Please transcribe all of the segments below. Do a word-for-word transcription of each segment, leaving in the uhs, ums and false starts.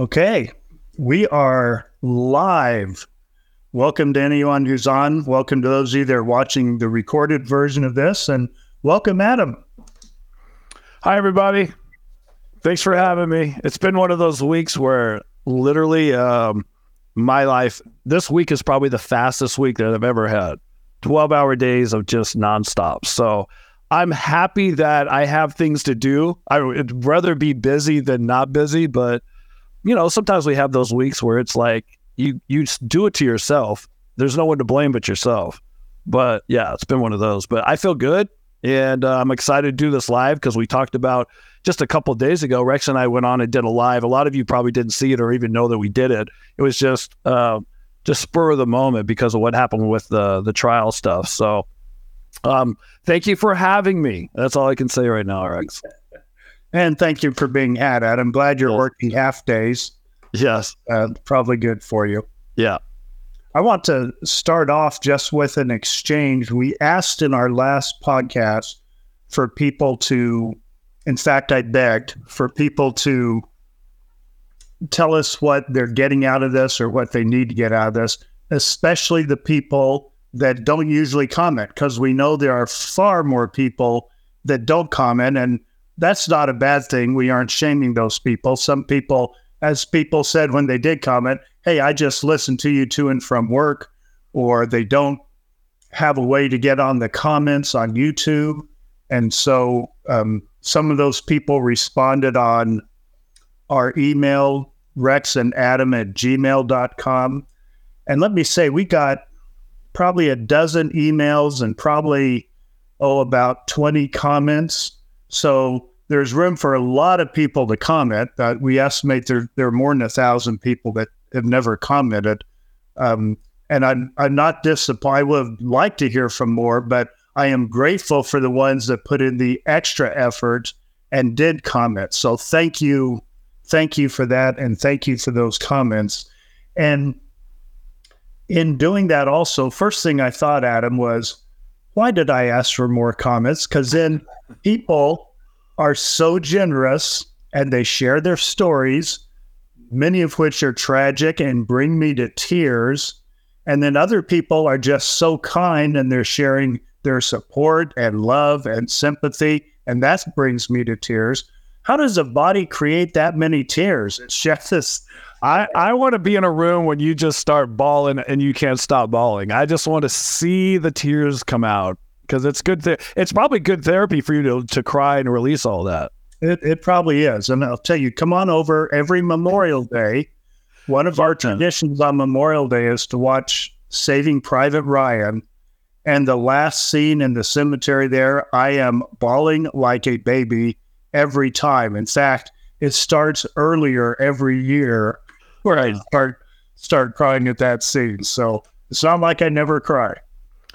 Okay, we are live. Welcome to anyone who's on. Welcome to those of you that are watching the recorded version of this, and welcome, Adam. Hi, everybody. Thanks for having me. It's been one of those weeks where literally um, my life, this week is probably the fastest week that I've ever had. twelve-hour days of just nonstop. So I'm happy that I have things to do. I would rather be busy than not busy, but you know, sometimes we have those weeks where it's like you you do it to yourself. There's no one to blame but yourself. But yeah, it's been one of those. But I feel good, and uh, I'm excited to do this live because we talked about just a couple of days ago. Rex and I went on and did a live. A lot of you probably didn't see it or even know that we did it. It was just uh, just spur of the moment because of what happened with the the trial stuff. So um, thank you for having me. That's all I can say right now, Rex. And thank you for being at it. I'm glad you're working half days. Yes. Uh, probably good for you. Yeah. I want to start off just with an exchange. We asked in our last podcast for people to, in fact, I begged for people to tell us what they're getting out of this or what they need to get out of this, especially the people that don't usually comment, because we know there are far more people that don't comment, and that's not a bad thing. We aren't shaming those people. Some people, as people said when they did comment, hey, I just listen to you to and from work, or they don't have a way to get on the comments on YouTube. And so um, some of those people responded on our email, rex and adam at gmail dot com. And let me say, we got probably a dozen emails and probably, oh, about twenty comments. So there's room for a lot of people to comment. Uh, we estimate there, there are more than a thousand people that have never commented. Um, and I'm, I'm not disappointed. I would have liked to hear from more, but I am grateful for the ones that put in the extra effort and did comment. So thank you. Thank you for that. And thank you for those comments. And in doing that also, first thing I thought, Adam, was, why did I ask for more comments? Because then people are so generous and they share their stories, many of which are tragic and bring me to tears. And then other people are just so kind and they're sharing their support and love and sympathy. And that brings me to tears. How does a body create that many tears? It's just this. I, I want to be in a room when you just start bawling and you can't stop bawling. I just want to see the tears come out because it's good. Th- it's probably good therapy for you to, to cry and release all that. It, it probably is. And I'll tell you, come on over every Memorial Day. One of our traditions on Memorial Day is to watch Saving Private Ryan. And the last scene in the cemetery there, I am bawling like a baby every time. In fact, it starts earlier every year. Where I start, start crying at that scene. So it's not like I never cry.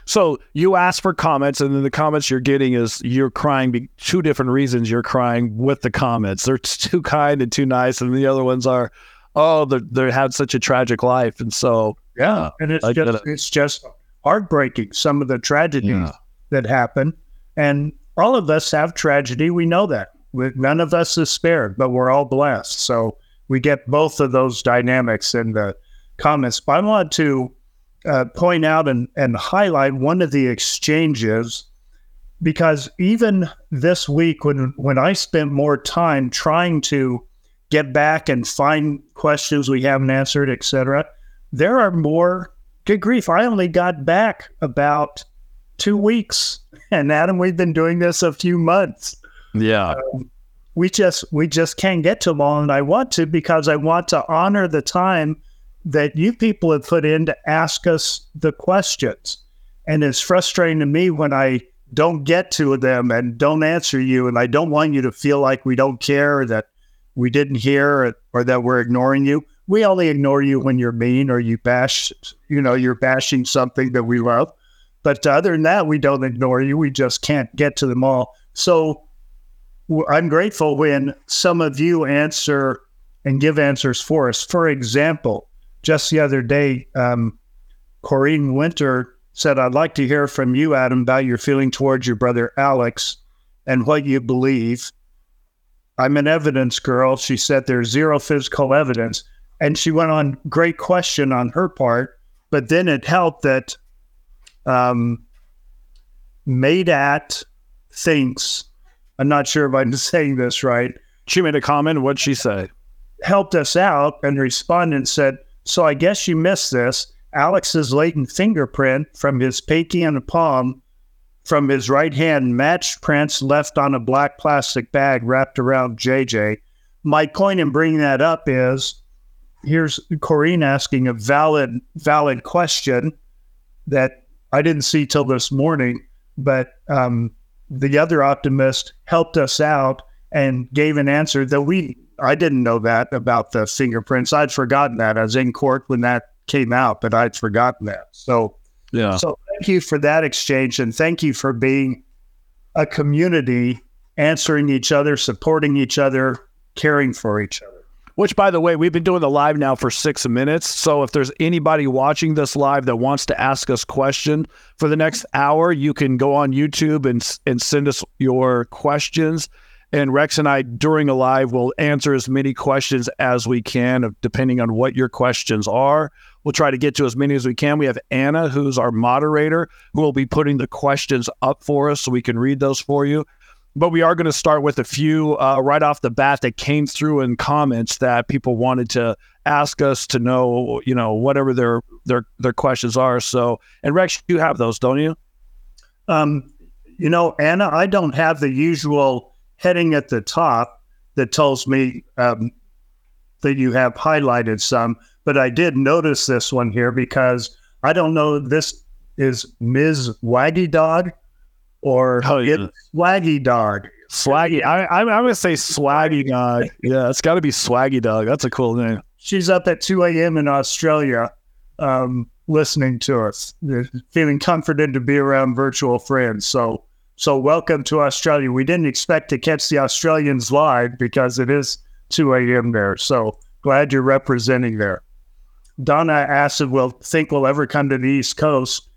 So you ask for comments, and then the comments you're getting is you're crying. Be- two different reasons you're crying with the comments. They're too kind and too nice, and the other ones are, oh, they had such a tragic life, and so yeah, uh, and it's I just it's just heartbreaking. Some of the tragedies yeah. that happen, and all of us have tragedy. We know that. We, none of us is spared, but we're all blessed. So. We get both of those dynamics in the comments. But I want to uh, point out and, and highlight one of the exchanges, because even this week when, when I spent more time trying to get back and find questions we haven't answered, et cetera, there are more. Good grief, I only got back about two weeks. And Adam, we've been doing this a few months. Yeah. Um, We just we just can't get to them all, and I want to because I want to honor the time that you people have put in to ask us the questions. And it's frustrating to me when I don't get to them and don't answer you, and I don't want you to feel like we don't care, or that we didn't hear, or, or that we're ignoring you. We only ignore you when you're mean or you bash, you know, you're bashing something that we love. But other than that, we don't ignore you. We just can't get to them all. So I'm grateful when some of you answer and give answers for us. For example, just the other day, um, Corrine Winter said, I'd like to hear from you, Adam, about your feeling towards your brother Alex and what you believe. I'm an evidence girl. She said there's zero physical evidence. And she went on, great question on her part, but then it helped that um, Maydat thinks, I'm not sure if I'm saying this right. She made a comment. What'd she say? Helped us out and responded and said, so I guess you missed this. Alex's latent fingerprint from his pinky and a palm from his right hand matched prints left on a black plastic bag wrapped around J J. My point in bringing that up is, here's Corrine asking a valid, valid question that I didn't see till this morning, but um, the other optimist helped us out and gave an answer that we, I didn't know that about the fingerprints. I'd forgotten that. I was in court when that came out, but I'd forgotten that. So, yeah. So thank you for that exchange, and thank you for being a community, answering each other, supporting each other, caring for each other. Which, by the way, we've been doing the live now for six minutes. So if there's anybody watching this live that wants to ask us question for the next hour, you can go on YouTube and and send us your questions. And Rex and I, during a live, will answer as many questions as we can, depending on what your questions are. We'll try to get to as many as we can. We have Anna, who's our moderator, who will be putting the questions up for us so we can read those for you. But we are going to start with a few uh, right off the bat that came through in comments that people wanted to ask us to know, you know, whatever their their their questions are. So, and Rex, you have those, don't you? Um, you know, Anna, I don't have the usual heading at the top that tells me um, that you have highlighted some, but I did notice this one here because I don't know. This is Miz Swaggy Dog. Or oh, yeah. Swaggy Dog. Swaggy. I, I'm going to say Swaggy Dog. Yeah, it's got to be Swaggy Dog. That's a cool name. She's up at two a.m. in Australia um, listening to us, feeling comforted to be around virtual friends. So so welcome to Australia. We didn't expect to catch the Australians live because it is two a.m. there. So glad you're representing there. Donna asked if we'll think we'll ever come to the East Coast.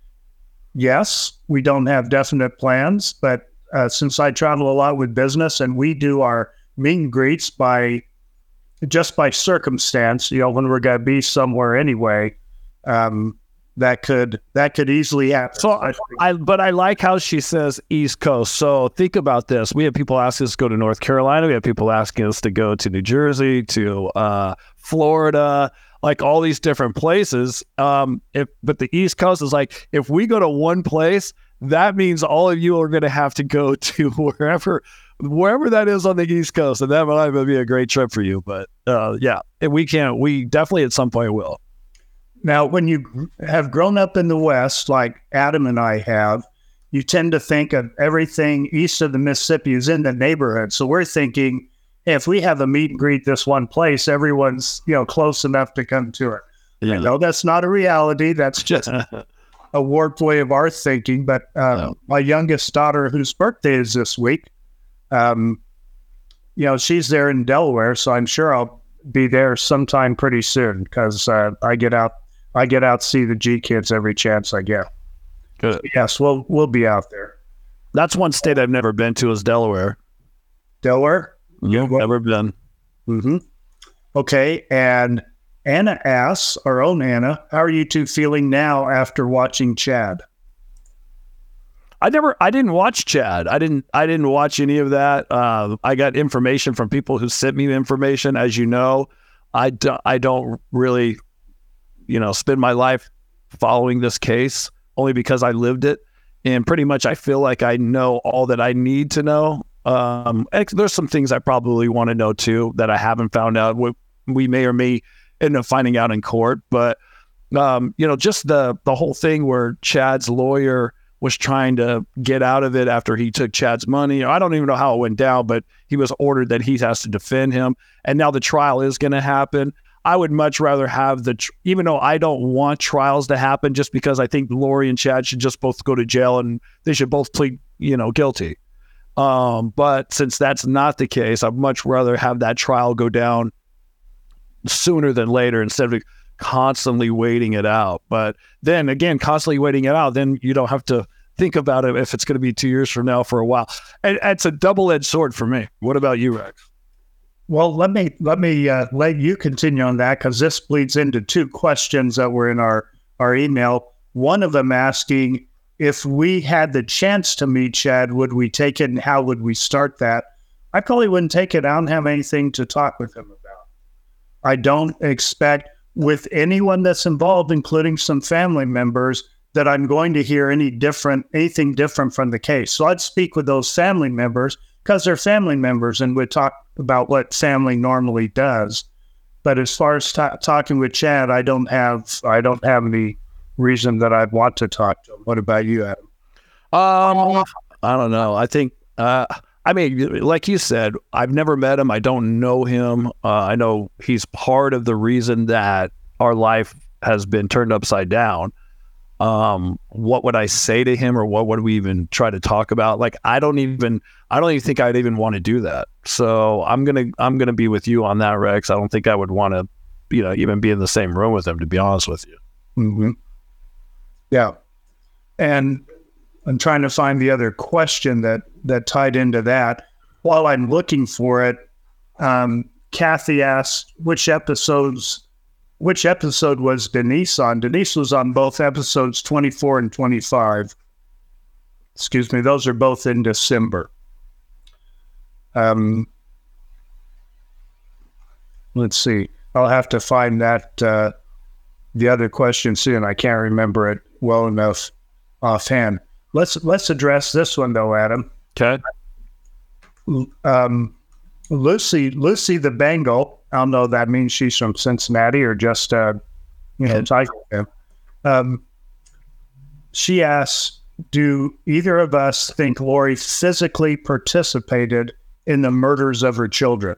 Yes, we don't have definite plans, but uh, since I travel a lot with business and we do our meet and greets by just by circumstance, you know, when we're going to be somewhere anyway, um, that could that could easily happen. So, I, I, but I like how she says East Coast. So think about this: we have people asking us to go to North Carolina, we have people asking us to go to New Jersey, to uh, Florida. Like all these different places, um, if but the East Coast is like, if we go to one place, that means all of you are going to have to go to wherever, wherever that is on the East Coast, and that might be a great trip for you. But uh, yeah, we can't. We definitely at some point will. Now, when you have grown up in the West, like Adam and I have, you tend to think of everything east of the Mississippi is in the neighborhood. So we're thinking, if we have a meet and greet this one place, everyone's, you know, close enough to come to it. Yeah. I know that's not a reality. That's just a warped way of our thinking. But um, no. My youngest daughter, whose birthday is this week, um, you know, she's there in Delaware, so I'm sure I'll be there sometime pretty soon because uh, I get out, I get out, see the G kids every chance I get. Good. So yes, we'll we'll be out there. That's one state I've never been to is Delaware. Delaware. Yeah, well, never been. Mm-hmm. Okay, and Anna asks, our own Anna, how are you two feeling now after watching Chad? I never, I didn't watch Chad. I didn't, I didn't watch any of that. Uh, I got information from people who sent me information. As you know, I, do, I don't really, you know, spend my life following this case only because I lived it, and pretty much I feel like I know all that I need to know. Um, there's some things I probably want to know too that I haven't found out. We, we may or may end up finding out in court, but um, you know, just the the whole thing where Chad's lawyer was trying to get out of it after he took Chad's money. I don't even know how it went down, but he was ordered that he has to defend him, and now the trial is going to happen. I would much rather have the, tr- even though I don't want trials to happen, just because I think Lori and Chad should just both go to jail and they should both plead, you know, guilty. Um, but since that's not the case, I'd much rather have that trial go down sooner than later instead of constantly waiting it out. But then again, constantly waiting it out, then you don't have to think about it if it's going to be two years from now for a while. And it's a double-edged sword for me. What about you, Rex? Well, let me let me uh, let you continue on that, because this bleeds into two questions that were in our, our email. One of them asking, if we had the chance to meet Chad, would we take it and how would we start that? I probably wouldn't take it. I don't have anything to talk with him about. I don't expect with anyone that's involved, including some family members, that I'm going to hear any different, anything different from the case. So I'd speak with those family members because they're family members and would talk about what family normally does. But as far as t- talking with Chad, I don't have, I don't have any reason that I'd want to talk to him. What about you, Adam? Um, I don't know. I think, uh, I mean, like you said, I've never met him. I don't know him. Uh, I know he's part of the reason that our life has been turned upside down. Um, what would I say to him, or what would we even try to talk about? Like, I don't even, I don't even think I'd even want to do that. So I'm going to, I'm going to be with you on that, Rex. I don't think I would want to, you know, even be in the same room with him, to be honest with you. Mm-hmm. Yeah. And I'm trying to find the other question that, that tied into that. While I'm looking for it, um, Kathy asked, which episodes, which episode was Denise on? Denise was on both episodes twenty-four and twenty-five. Excuse me. Those are both in December. Um, let's see. I'll have to find that, uh, the other question soon. I can't remember it well enough offhand. Let's let's address this one though, Adam. Okay. Um, Lucy, Lucy the Bengal. I don't know if that means she's from Cincinnati or just uh, you know, yeah. Um, she asks, "Do either of us think Lori physically participated in the murders of her children?"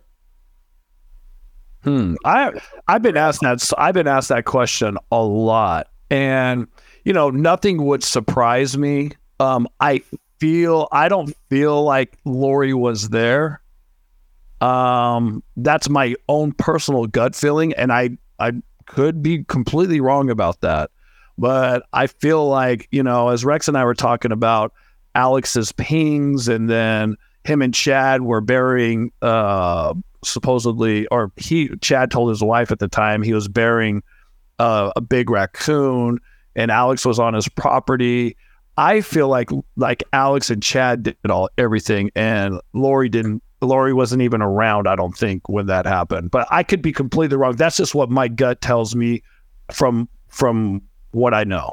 Hmm. I I've been asked that. I've been asked that question a lot, and you know, nothing would surprise me. Um, I feel I don't feel like Lori was there. Um, that's my own personal gut feeling, and I I could be completely wrong about that. But I feel like, you know, as Rex and I were talking about Alex's pings, and then him and Chad were burying. Uh, supposedly or he Chad told his wife at the time he was burying uh, a big raccoon, and Alex was on his property. I feel like like Alex and Chad did all everything, and Lori didn't Lori wasn't even around, I don't think, when that happened. But I could be completely wrong. That's just what my gut tells me from from what I know.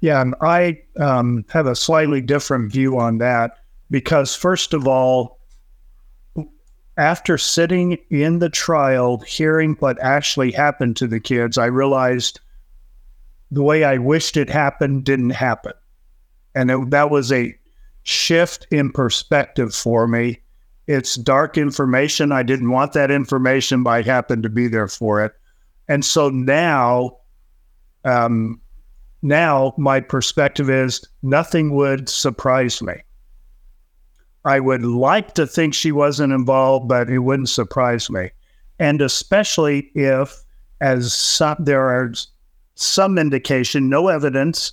Yeah, and I um, have a slightly different view on that, because first of all, after sitting in the trial, hearing what actually happened to the kids, I realized the way I wished it happened didn't happen. And it, that was a shift in perspective for me. It's dark information. I didn't want that information, but I happened to be there for it. And so now, um, now my perspective is nothing would surprise me. I would like to think she wasn't involved, but it wouldn't surprise me. And especially if, as some, there are some indication, no evidence,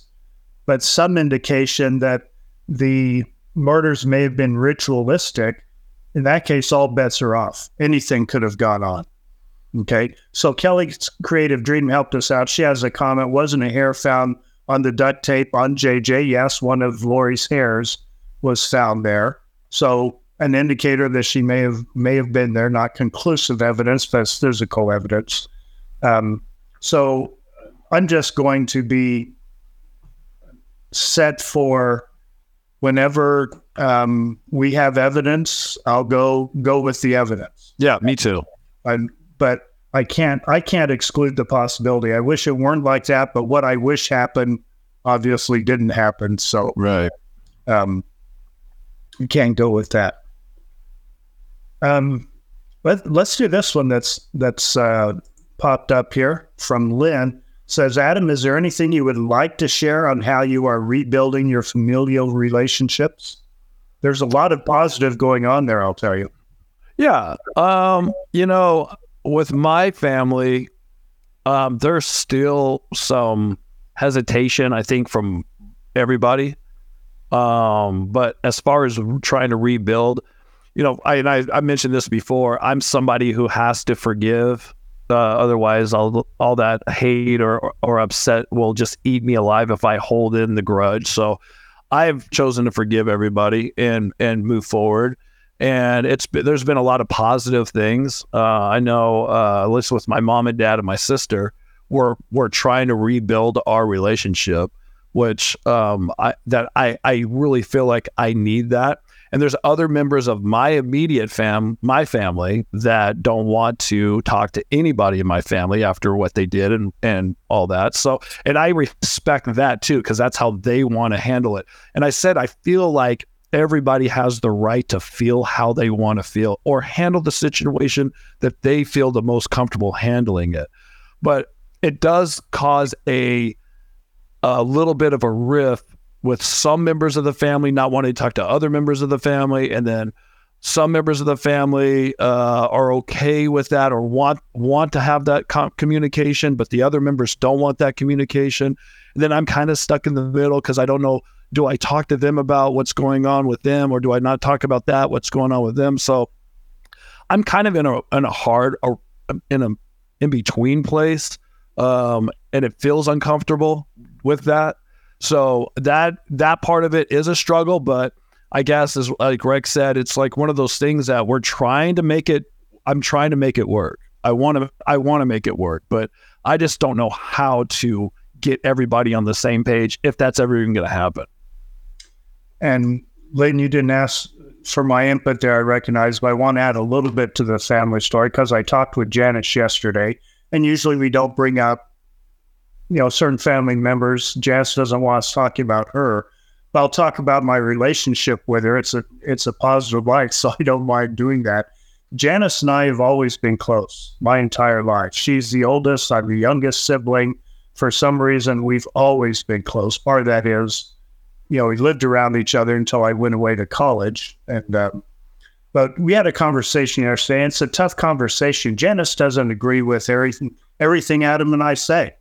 but some indication that the murders may have been ritualistic. In that case, all bets are off. Anything could have gone on. Okay. So Kelly's creative dream helped us out. She has a comment. Wasn't a hair found on the duct tape on J J? Yes. One of Lori's hairs was found there. So an indicator that she may have may have been there, not conclusive evidence, but it's physical evidence. Um, so I'm just going to be set for whenever um, we have evidence, I'll go go with the evidence. Yeah, me too. I'm, but I can't I can't exclude the possibility. I wish it weren't like that, but what I wish happened obviously didn't happen. So right. Um, You can't go with that. Um, let, let's do this one that's that's uh, popped up here from Lynn. Says, Adam, is there anything you would like to share on how you are rebuilding your familial relationships? There's a lot of positive going on there, I'll tell you. Yeah. Um, you know, with my family, um, there's still some hesitation, I think, from everybody. Um, but as far as trying to rebuild, you know, I and I, I mentioned this before, I'm somebody who has to forgive. Uh, otherwise, all all that hate or or upset will just eat me alive if I hold in the grudge. So I've chosen to forgive everybody and and move forward. And it's been, there's been a lot of positive things. Uh, I know, uh, at least with my mom and dad and my sister, we're we're trying to rebuild our relationship, which um, I that I I really feel like I need that. And there's other members of my immediate fam, my family, that don't want to talk to anybody in my family after what they did and, and all that. So, and I respect that too, because that's how they want to handle it. And I said, I feel like everybody has the right to feel how they want to feel or handle the situation that they feel the most comfortable handling it. But it does cause a a little bit of a rift with some members of the family not wanting to talk to other members of the family, and then some members of the family uh, are okay with that or want want to have that com- communication, but the other members don't want that communication. And then I'm kind of stuck in the middle because I don't know, do I talk to them about what's going on with them, or do I not talk about that, what's going on with them? So I'm kind of in a in a hard, a, in a in between place, um, and it feels uncomfortable with that. So that that part of it is a struggle, but I guess, as like Rex said, it's like one of those things that we're trying to make it. I'm trying to make it work. I want to. I want to make it work, but I just don't know how to get everybody on the same page, if that's ever even going to happen. And Layton, you didn't ask for my input there, I recognize, but I want to add a little bit to the family story because I talked with Janice yesterday, and usually we don't bring up, you know, certain family members. Janice doesn't want us talking about her, but I'll talk about my relationship with her. It's a, it's a positive light, so I don't mind doing that. Janice and I have always been close my entire life. She's the oldest, I'm the youngest sibling. For some reason, we've always been close. Part of that is, you know, we lived around each other until I went away to college. And, um, but we had a conversation yesterday, and it's a tough conversation. Janice doesn't agree with everything, everything Adam and I say.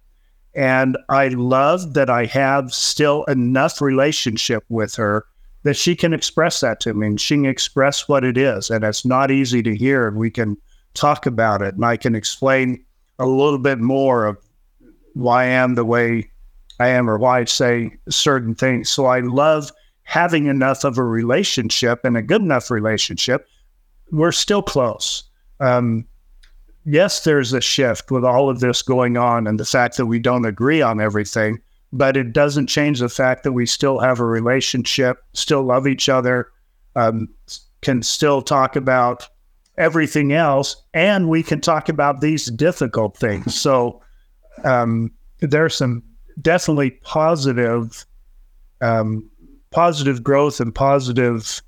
And I love that I have still enough relationship with her that she can express that to me, and she can express what it is. And it's not easy to hear, and we can talk about it. And I can explain a little bit more of why I am the way I am, or why I say certain things. So I love having enough of a relationship, and a good enough relationship. We're still close. Um, Yes, there's a shift with all of this going on and the fact that we don't agree on everything, but it doesn't change the fact that we still have a relationship, still love each other, um, can still talk about everything else, and we can talk about these difficult things. So um, there's some definitely positive, um, positive growth and positive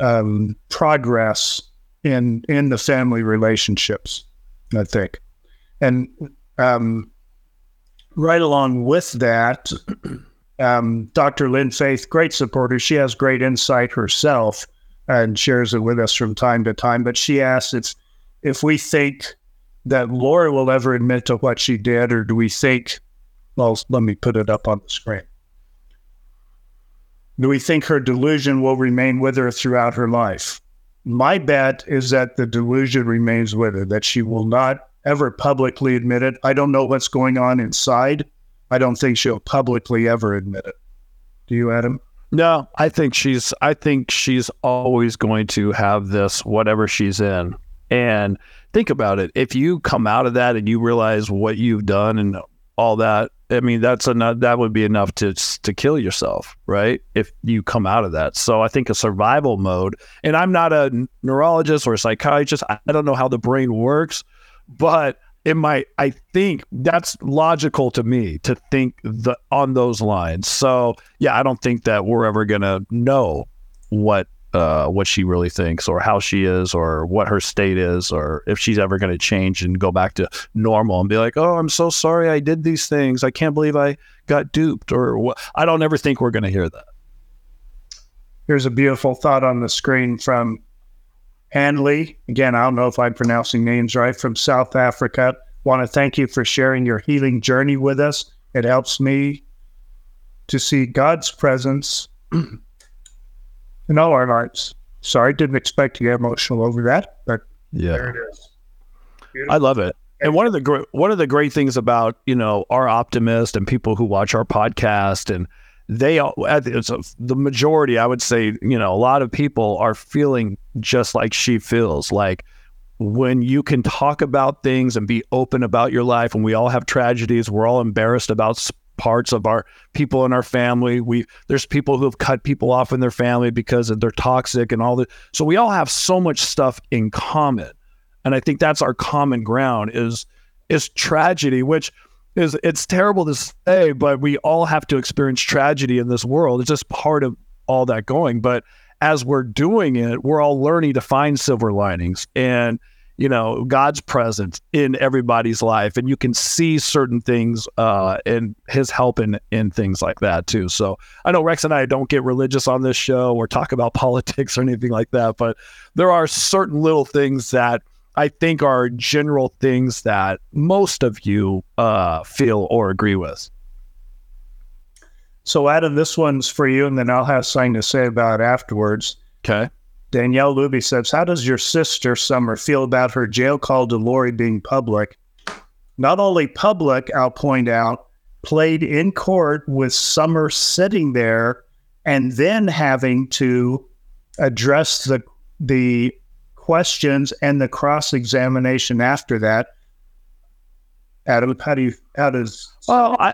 um, progress in in the family relationships, I think. And um, right along with that, um, Doctor Lynn Faith, great supporter. She has great insight herself and shares it with us from time to time. But she asked if, if we think that Lori will ever admit to what she did, or do we think, well, let me put it up on the screen. Do we think her delusion will remain with her throughout her life? My bet is that the delusion remains with her, that she will not ever publicly admit it. I don't know what's going on inside. I don't think she'll publicly ever admit it. Do you, Adam? No, I think she's, I think she's always going to have this, whatever she's in. And think about it. If you come out of that and you realize what you've done and all that, I mean, that's enough, that would be enough to to kill yourself, right? If you come out of that. So I think a survival mode, and I'm not a neurologist or a psychiatrist, I don't know how the brain works, but it might, I think that's logical to me to think the, on those lines. So yeah, I don't think that we're ever going to know what, uh, what she really thinks or how she is or what her state is, or if she's ever going to change and go back to normal and be like, oh, I'm so sorry I did these things. I can't believe I got duped, or what. I don't ever think we're going to hear that. Here's a beautiful thought on the screen from Handley. Again, I don't know if I'm pronouncing names right, from South Africa. Want to thank you for sharing your healing journey with us. It helps me to see God's presence in all our lives. So I didn't expect to get emotional over that, but yeah. There it is. Beautiful. I love it. And one of the great, one of the great things about, you know, our optimists and people who watch our podcast, and they all, it's a, the majority, I would say, you know, a lot of people are feeling just like she feels. Like when you can talk about things and be open about your life, and we all have tragedies, we're all embarrassed about parts of our people in our family. We there's people who have cut people off in their family because they're toxic and all that. So we all have so much stuff in common. And I think that's our common ground is is tragedy, which is, it's terrible to say, but we all have to experience tragedy in this world. It's just part of all that going. But as we're doing it, we're all learning to find silver linings and, you know, God's presence in everybody's life. And you can see certain things uh, and his help in, in things like that, too. So I know Rex and I don't get religious on this show or talk about politics or anything like that, but there are certain little things that I think are general things that most of you uh, feel or agree with. So Adam, this one's for you, and then I'll have something to say about it afterwards. Okay. Danielle Luby says, how does your sister, Summer, feel about her jail call to Lori being public? Not only public, I'll point out, played in court with Summer sitting there and then having to address the the questions and the cross-examination after that. Adam, how do you, how does... Well, I,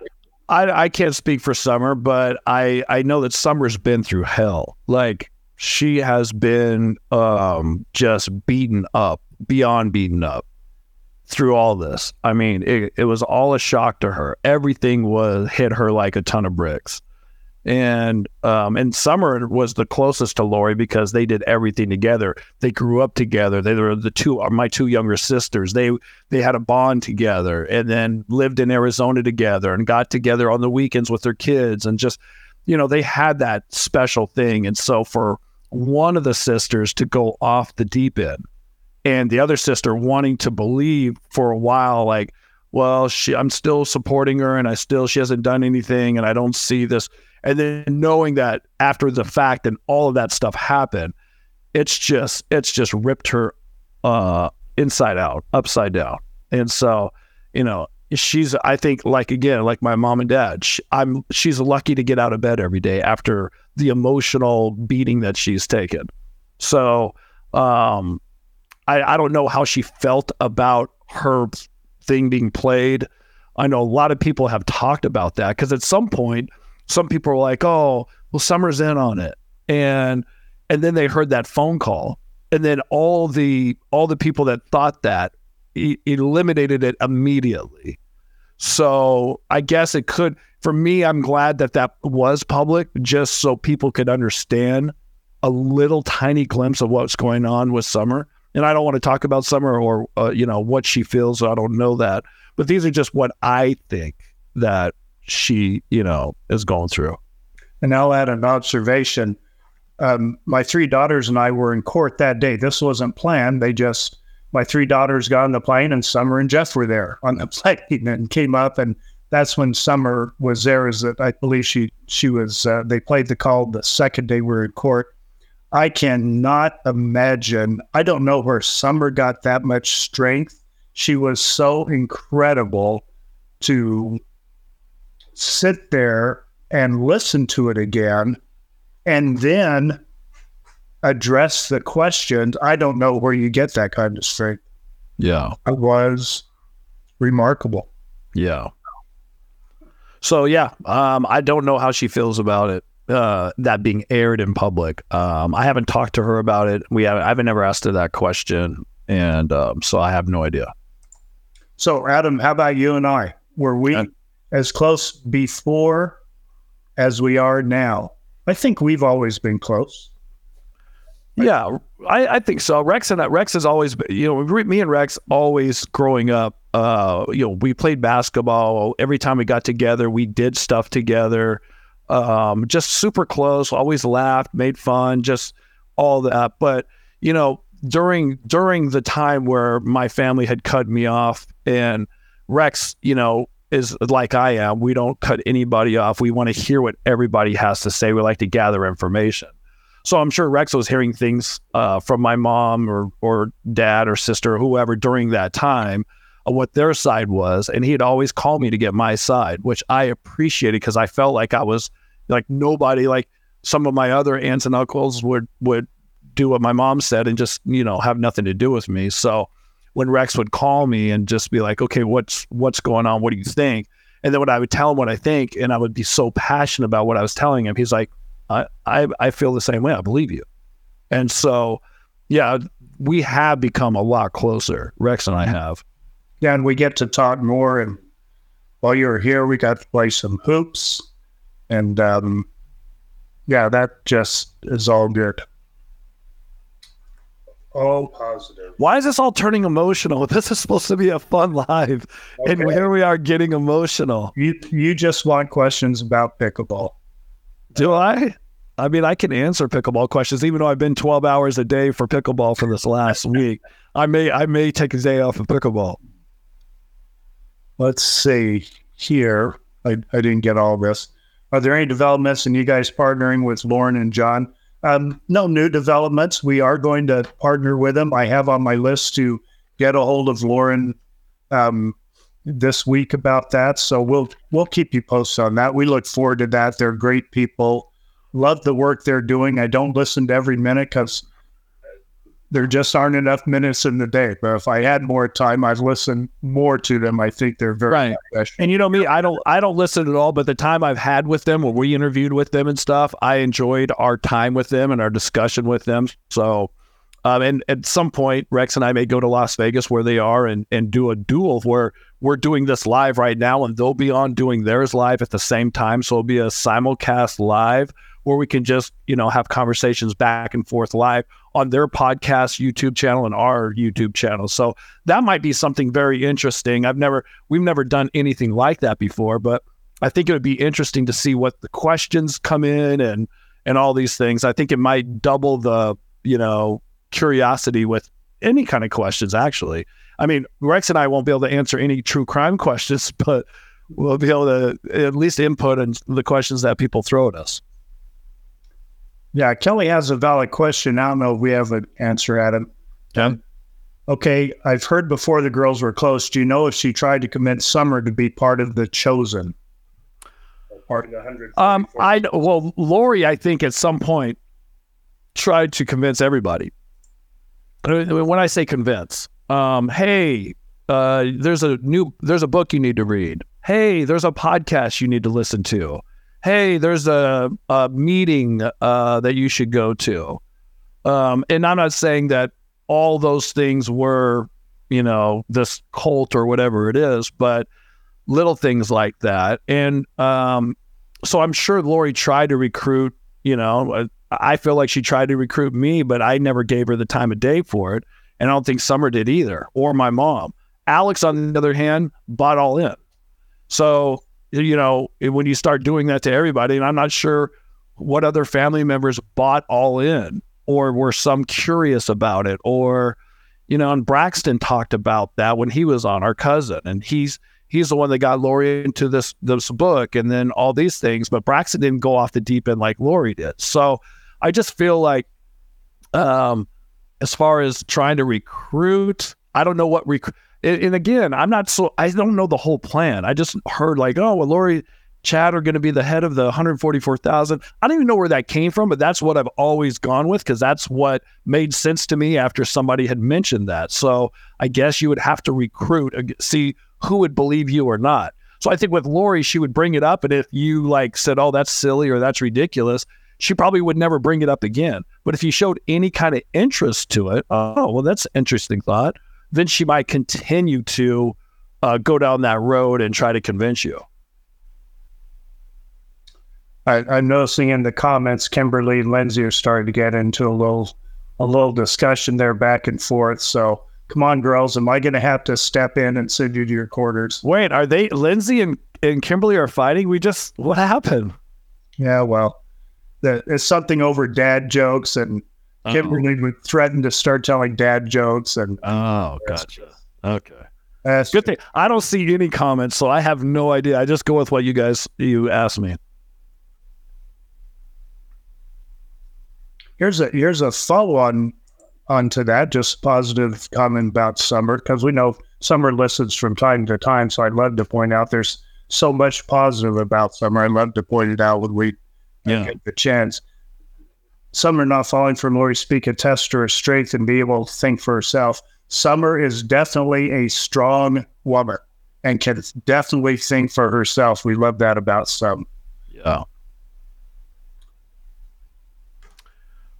I, I can't speak for Summer, but I, I know that Summer's been through hell. Like, she has been um, just beaten up, beyond beaten up through all this. I mean, it, it was all a shock to her. Everything was hit her like a ton of bricks. And um, and Summer was the closest to Lori because they did everything together. They grew up together. They were the two, my two younger sisters. They they had a bond together, and then lived in Arizona together, and got together on the weekends with their kids, and just, you know, they had that special thing. And so for one of the sisters to go off the deep end, and the other sister wanting to believe for a while, like, well, she, I'm still supporting her, and I still she hasn't done anything, and I don't see this. And then knowing that after the fact and all of that stuff happened, it's just it's just ripped her uh, inside out, upside down. And so, you know, she's I think like again, like my mom and dad, she, I'm she's lucky to get out of bed every day after the emotional beating that she's taken. So um, I, I don't know how she felt about her thing being played. I know a lot of people have talked about that because at some point, some people are like, oh, well, Summer's in on it. And and then they heard that phone call. And then all the all the people that thought that e- eliminated it immediately. So I guess it could, for me, I'm glad that that was public just so people could understand a little tiny glimpse of what's going on with Summer. And I don't want to talk about Summer or, uh, you know, what she feels. I don't know that. But these are just what I think that she, you know, is going through. And I'll add an observation. Um, my three daughters and I were in court that day. This wasn't planned. They just, my three daughters got on the plane and Summer and Jeff were there on the plane and came up. And that's when Summer was there, is that I believe she, she was, uh, they played the call the second day we were in court. I cannot imagine. I don't know where Summer got that much strength. She was so incredible to sit there and listen to it again and then address the questions. I don't know where you get that kind of strength. Yeah. It was remarkable. Yeah. So, yeah, um, I don't know how she feels about it, uh, that being aired in public. Um, I haven't talked to her about it. We haven't, I haven't ever asked her that question. And um, so I have no idea. So, Adam, how about you and I? Were we... And- As close before as we are now? I think we've always been close. Right? Yeah, I, I think so. Rex and Rex has always been, you know, me and Rex always growing up, uh, you know, we played basketball. Every time we got together, we did stuff together. Um, just super close, always laughed, made fun, just all that. But, you know, during during the time where my family had cut me off and Rex, you know, is like I am. We don't cut anybody off. We want to hear what everybody has to say. We like to gather information. So I'm sure Rex was hearing things uh, from my mom or or dad or sister or whoever during that time of what their side was. And he'd always call me to get my side, which I appreciated because I felt like I was like nobody, like some of my other aunts and uncles would would do what my mom said and just, you know, have nothing to do with me. So when Rex would call me and just be like, okay, what's what's going on? What do you think? And then when I would tell him what I think, and I would be so passionate about what I was telling him, he's like, I, I, I feel the same way. I believe you. And so, yeah, we have become a lot closer. Rex and I have. Yeah, and we get to talk more. And while you were here, we got to play some hoops. And um, yeah, that just is all good. All positive. Why is this all turning emotional? This is supposed to be a fun live. Okay. And here we are getting emotional. You, you just want questions about pickleball. Do I? I mean, I can answer pickleball questions, even though I've been twelve hours a day for pickleball for this last week. I may I may take a day off of pickleball. Let's see here. I, I didn't get all this. Are there any developments in you guys partnering with Lauren and John? Um, no new developments. We are going to partner with them. I have on my list to get a hold of Lauren um, this week about that. So we'll we'll keep you posted on that. We look forward to that. They're great people. Love the work they're doing. I don't listen to every minute because there just aren't enough minutes in the day. But if I had more time, I'd listen more to them. I think they're very right. Special. And you know me, I don't I don't listen at all, but the time I've had with them when we interviewed with them and stuff, I enjoyed our time with them and our discussion with them. So um, and at some point, Rex and I may go to Las Vegas where they are and, and do a duel where we're doing this live right now and they'll be on doing theirs live at the same time. So it'll be a simulcast live where we can just, you know, have conversations back and forth live on their podcast, YouTube channel, and our YouTube channel. So that might be something very interesting. I've never, we've never done anything like that before, but I think it would be interesting to see what the questions come in and, and all these things. I think it might double the, you know, curiosity with any kind of questions, actually. I mean, Rex and I won't be able to answer any true crime questions, but we'll be able to at least input on the questions that people throw at us. Yeah, Kelly has a valid question. I don't know if we have an answer, Adam. Yeah. Okay, I've heard before the girls were close. Do you know if she tried to convince Summer to be part of the Chosen? Part of the hundred. Um, I well, Lori, I think at some point tried to convince everybody. When I say convince, um, hey, uh, there's a new, there's a book you need to read. Hey, there's a podcast you need to listen to. Hey, there's a, a meeting uh, that you should go to. Um, and I'm not saying that all those things were, you know, this cult or whatever it is, but little things like that. And um, so I'm sure Lori tried to recruit, you know, I feel like she tried to recruit me, but I never gave her the time of day for it. And I don't think Summer did either, or my mom. Alex, on the other hand, bought all in. So... you know, when you start doing that to everybody, and I'm not sure what other family members bought all in or were some curious about it, or, you know, and Braxton talked about that when he was on, our cousin, and he's he's the one that got Lori into this this book and then all these things, but Braxton didn't go off the deep end like Lori did. So I just feel like um, as far as trying to recruit, I don't know what recruit. And again, I'm not so, I don't know the whole plan. I just heard like, oh, well, Lori, Chad are going to be the head of the one hundred forty-four thousand. I don't even know where that came from, but that's what I've always gone with because that's what made sense to me after somebody had mentioned that. So I guess you would have to recruit, see who would believe you or not. So I think with Lori, she would bring it up. And if you like said, oh, that's silly or that's ridiculous, she probably would never bring it up again. But if you showed any kind of interest to it, oh, well, that's an interesting thought. Then she might continue to uh, go down that road and try to convince you. I, I'm noticing in the comments, Kimberly and Lindsay are starting to get into a little, a little discussion there back and forth. So come on, girls, am I going to have to step in and send you to your quarters? Wait, are they, Lindsay and, and Kimberly are fighting? We just, what happened? Yeah, well, the, it's something over dad jokes and Kimberly would threaten to start telling dad jokes. And oh, gotcha. Just, okay. Good just, thing. I don't see any comments, so I have no idea. I just go with what you guys, you asked me. here's a here's a follow-on onto that, just positive comment about Summer, because we know Summer listens from time to time, so I'd love to point out there's so much positive about Summer. I'd love to point it out when we yeah. get the chance. Summer not falling for Lori speak a test to her strength and be able to think for herself. Summer is definitely a strong woman and can definitely think for herself. We love that about Summer. Yeah.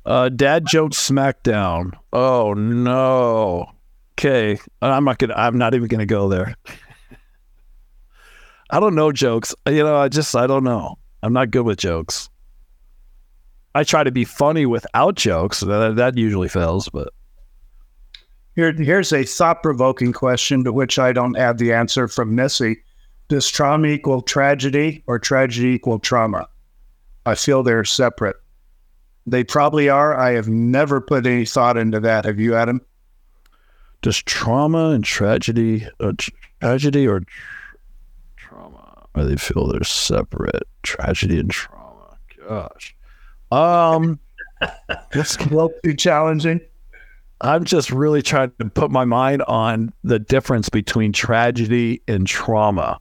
Uh, Dad Joke Smackdown. Oh no. Okay, I'm not gonna. I'm not even gonna go there. I don't know jokes. You know, I just. I don't know. I'm not good with jokes. I try to be funny without jokes. That, that usually fails. But here, here's a thought-provoking question to which I don't have the answer from Missy. Does trauma equal tragedy or tragedy equal trauma? I feel they're separate. They probably are. I have never put any thought into that. Have you, Adam? Does trauma and tragedy, uh, tra- tragedy or tr- trauma, or they feel they're separate? Tragedy and trauma. Gosh. Um, that's too challenging. I'm just really trying to put my mind on the difference between tragedy and trauma.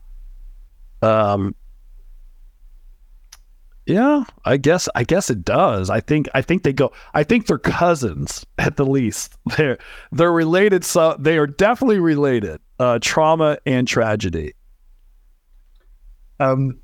Um. Yeah, I guess I guess it does. I think I think they go I think they're cousins at the least. They're they're related, so they are definitely related. Uh, trauma and tragedy. Um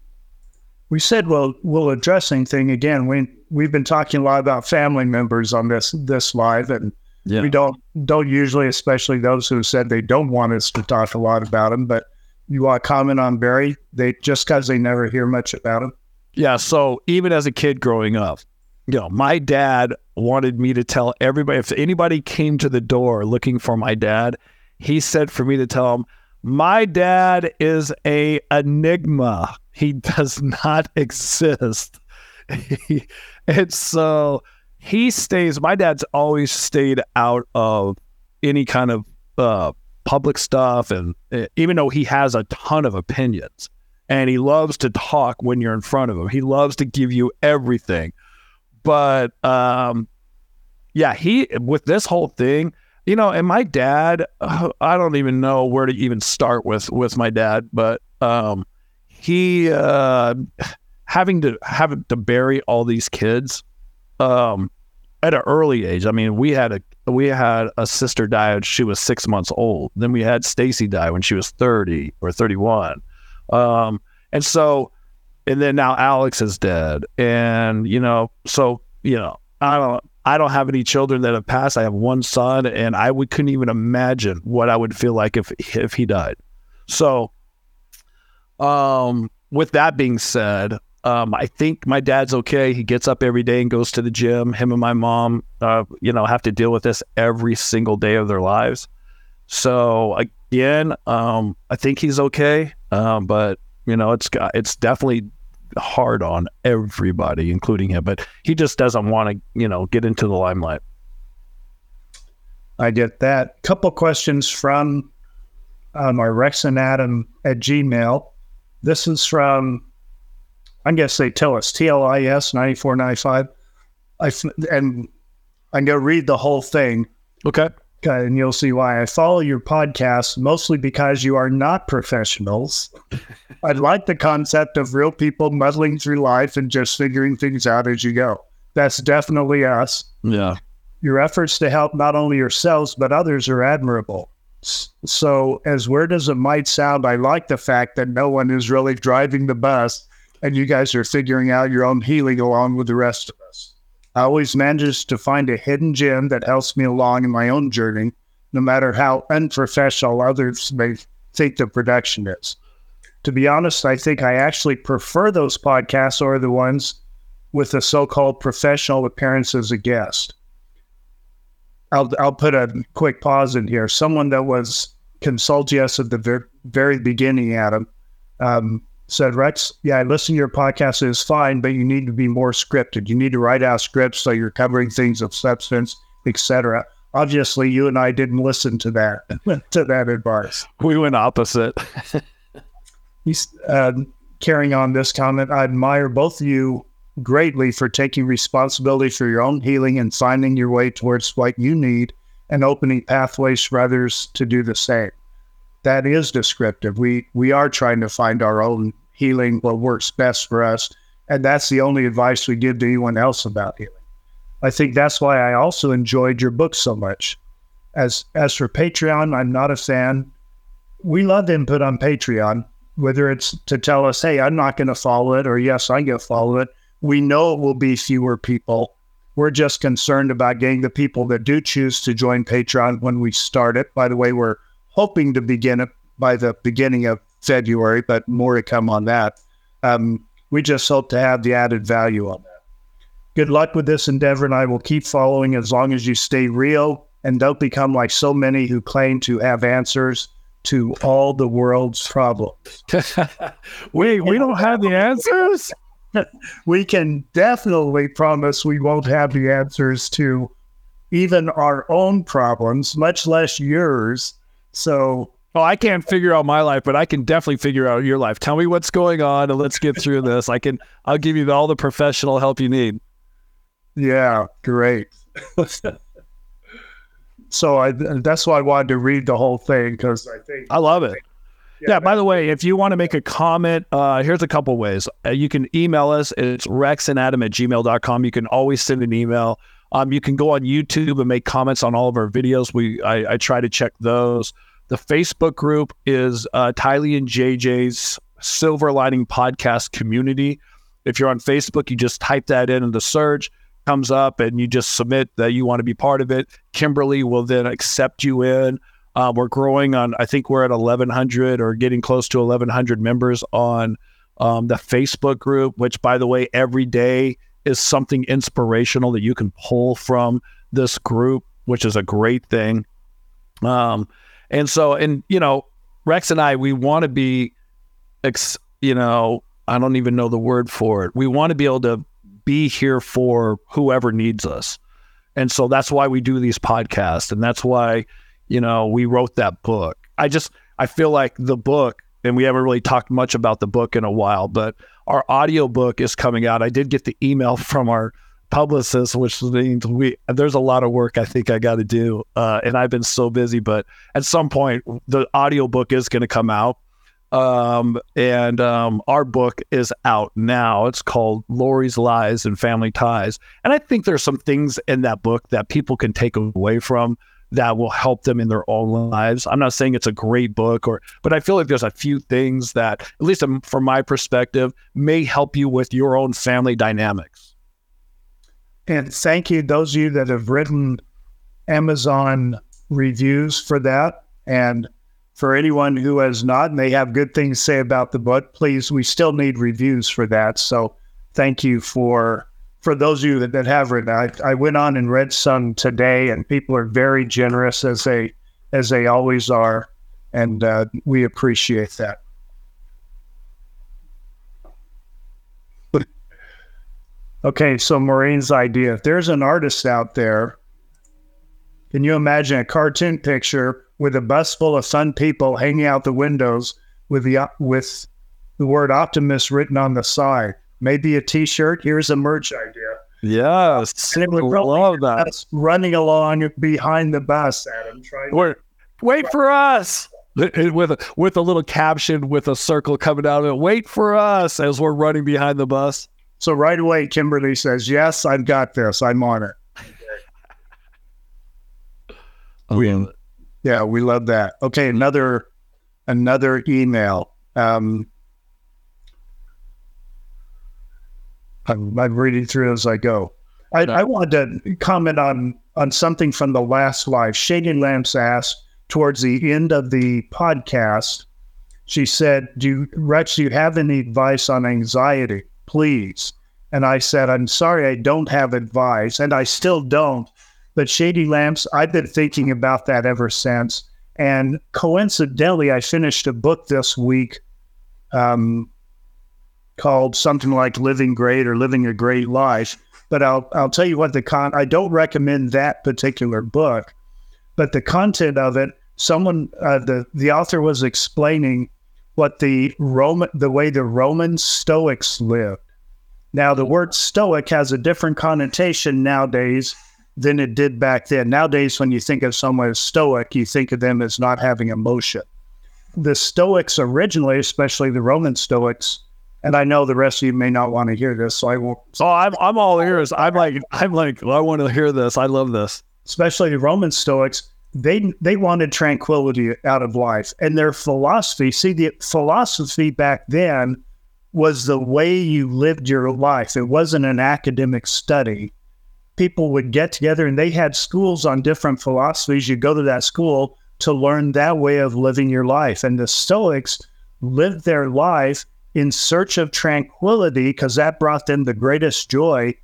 we said well we'll addressing thing again. We we've been talking a lot about family members on this this live, and yeah. we don't don't usually, especially those who said they don't want us to talk a lot about them, but you want to comment on Barry, they just because they never hear much about him. Yeah, so even as a kid growing up, you know, my dad wanted me to tell everybody, if anybody came to the door looking for my dad, he said for me to tell him, my dad is a enigma. He does not exist. And so he stays, my dad's always stayed out of any kind of uh, public stuff, and uh, even though he has a ton of opinions. And he loves to talk when you're in front of him. He loves to give you everything. But, um, yeah, he, with this whole thing, you know, and my dad, uh, I don't even know where to even start with, with my dad, but, um, he, uh, having to having to bury all these kids, um, at an early age. I mean, we had a, we had a sister die when she was six months old. Then we had Stacy die when she was thirty or thirty-one. Um, and so, and then now Alex is dead, and, you know, so, you know, I don't, I don't have any children that have passed. I have one son, and I would, couldn't even imagine what I would feel like if, if he died. So, um, with that being said, um, I think my dad's okay. He gets up every day and goes to the gym. Him and my mom, uh, you know, have to deal with this every single day of their lives. So again, um, I think he's okay. Um, but you know, it's got, it's definitely hard on everybody, including him, but he just doesn't want to, you know, get into the limelight. I get that. Couple questions from, um, our Rex and Adam at Gmail. This is from, I guess they tell us T L I S ninety-four ninety-five. I, and I'm going to read the whole thing. Okay. And you'll see why. I follow your podcast mostly because you are not professionals. I like the concept of real people muddling through life and just figuring things out as you go. That's definitely us. Yeah. Your efforts to help not only yourselves, but others are admirable. So as weird as it might sound, I like the fact that no one is really driving the bus and you guys are figuring out your own healing along with the rest of us. I always manage to find a hidden gem that helps me along in my own journey, no matter how unprofessional others may think the production is. To be honest, I think I actually prefer those podcasts or the ones with the so-called professional appearance as a guest. I'll, I'll put a quick pause in here. Someone that was consulting us at the ver- very beginning, Adam, um, said, Rex, yeah, I listen to your podcast is fine, but you need to be more scripted. You need to write out scripts so you're covering things of substance, et cetera. Obviously, you and I didn't listen to that to that advice. We went opposite. He's uh, carrying on this comment. I admire both of you greatly for taking responsibility for your own healing and finding your way towards what you need and opening pathways for others to do the same. That is descriptive. We we are trying to find our own healing, what works best for us, and that's the only advice we give to anyone else about healing. I think that's why I also enjoyed your book so much. As as for Patreon, I'm not a fan. We love input on Patreon, whether it's to tell us, hey, I'm not going to follow it, or yes, I'm going to follow it. We know it will be fewer people. We're just concerned about getting the people that do choose to join Patreon when we start it. By the way, we're hoping to begin it by the beginning of February, but more to come on that. Um, we just hope to have the added value on that. Good luck with this endeavor, and I will keep following as long as you stay real and don't become like so many who claim to have answers to all the world's problems. Wait, we don't have the answers? We can definitely promise we won't have the answers to even our own problems, much less yours. So, oh, I can't figure out my life, but I can definitely figure out your life. Tell me what's going on, and let's get through this. I can, I'll give you all the professional help you need. Yeah, great. So I, that's why I wanted to read the whole thing, because I think I love it. Yeah, by the way, if you want to make a comment, uh, here's a couple ways. Uh, you can email us. It's rex and adam at gmail dot com. You can always send an email. Um, you can go on YouTube and make comments on all of our videos. We I, I try to check those. The Facebook group is uh, Tylee and J J's Silver Lining Podcast Community. If you're on Facebook, you just type that in in the search. Comes up, and you just submit that you want to be part of it. Kimberly will then accept you in. Uh, we're growing on, I think we're at eleven hundred or getting close to eleven hundred members on um, the Facebook group, which, by the way, every day is something inspirational that you can pull from this group, which is a great thing. Um, and so, and, you know, Rex and I, we want to be, ex- you know, I don't even know the word for it. We want to be able to be here for whoever needs us. And so that's why we do these podcasts. And that's why, you know, we wrote that book. I just, I feel like the book, and we haven't really talked much about the book in a while, but our audio book is coming out. I did get the email from our publicist, which means we, there's a lot of work I think I got to do. Uh, and I've been so busy, but at some point the audio book is going to come out. Um, and, um, our book is out now. It's called Lori's Lies and Family Ties. And I think there's some things in that book that people can take away from that will help them in their own lives. I'm not saying it's a great book, or, but I feel like there's a few things that, at least from my perspective, may help you with your own family dynamics. And thank you, those of you that have written Amazon reviews for that. And for anyone who has not, and they have good things to say about the book, please, we still need reviews for that. So thank you for for those of you that, that have written. I, I went on and read some today, and people are very generous, as they, as they always are, and uh, we appreciate that. Okay, so Maureen's idea. If there's an artist out there, can you imagine a cartoon picture with a bus full of fun people hanging out the windows with the with the word optimist written on the side? Maybe a T-shirt. Here's a merch idea. Yes, I love that. Us running along behind the bus, Adam. Trying to- wait for us with a, with a little caption with a circle coming out of it. Wait for us as we're running behind the bus. So right away, Kimberly says, "Yes, I've got this. I'm on it." We, yeah, we love that. Okay, another another email. Um, I'm, I'm reading through as I go. I, I wanted to comment on, on something from the last live. Shady Lamps asked towards the end of the podcast, she said, "Do you, Rex, do you have any advice on anxiety, please?" And I said, "I'm sorry, I don't have advice, and I still don't. But Shady Lamps, I've been thinking about that ever since. And coincidentally, I finished a book this week um, called something like Living Great or Living a Great Life. But I'll I'll tell you what the con, I don't recommend that particular book, but the content of it, someone, uh, the, the author was explaining what the Roman, the way the Roman Stoics lived. Now, the word stoic has a different connotation nowadays than it did back then. Nowadays, when you think of someone as stoic, you think of them as not having emotion. The Stoics originally, especially the Roman Stoics, and I know the rest of you may not want to hear this, so I won't. Oh, I'm I'm all ears. I'm like I'm like well, I want to hear this. I love this. Especially the Roman Stoics, they they wanted tranquility out of life, and their philosophy. See, the philosophy back then was the way you lived your life. It wasn't an academic study. People would get together, and they had schools on different philosophies. You go to that school to learn that way of living your life. And the Stoics lived their life in search of tranquility because that brought them the greatest joy.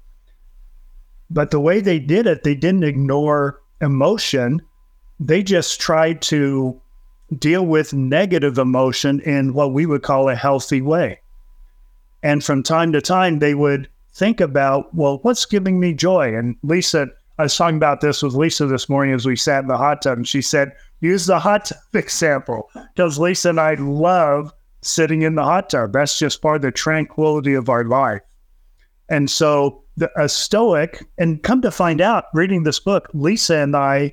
But the way they did it, they didn't ignore emotion. They just tried to deal with negative emotion in what we would call a healthy way. And from time to time, they would think about, well, what's giving me joy? And Lisa, I was talking about this with Lisa this morning as we sat in the hot tub, and she said, use the hot tub example, because Lisa and I love sitting in the hot tub. That's just part of the tranquility of our life. And so the, a Stoic, and come to find out, reading this book, Lisa and I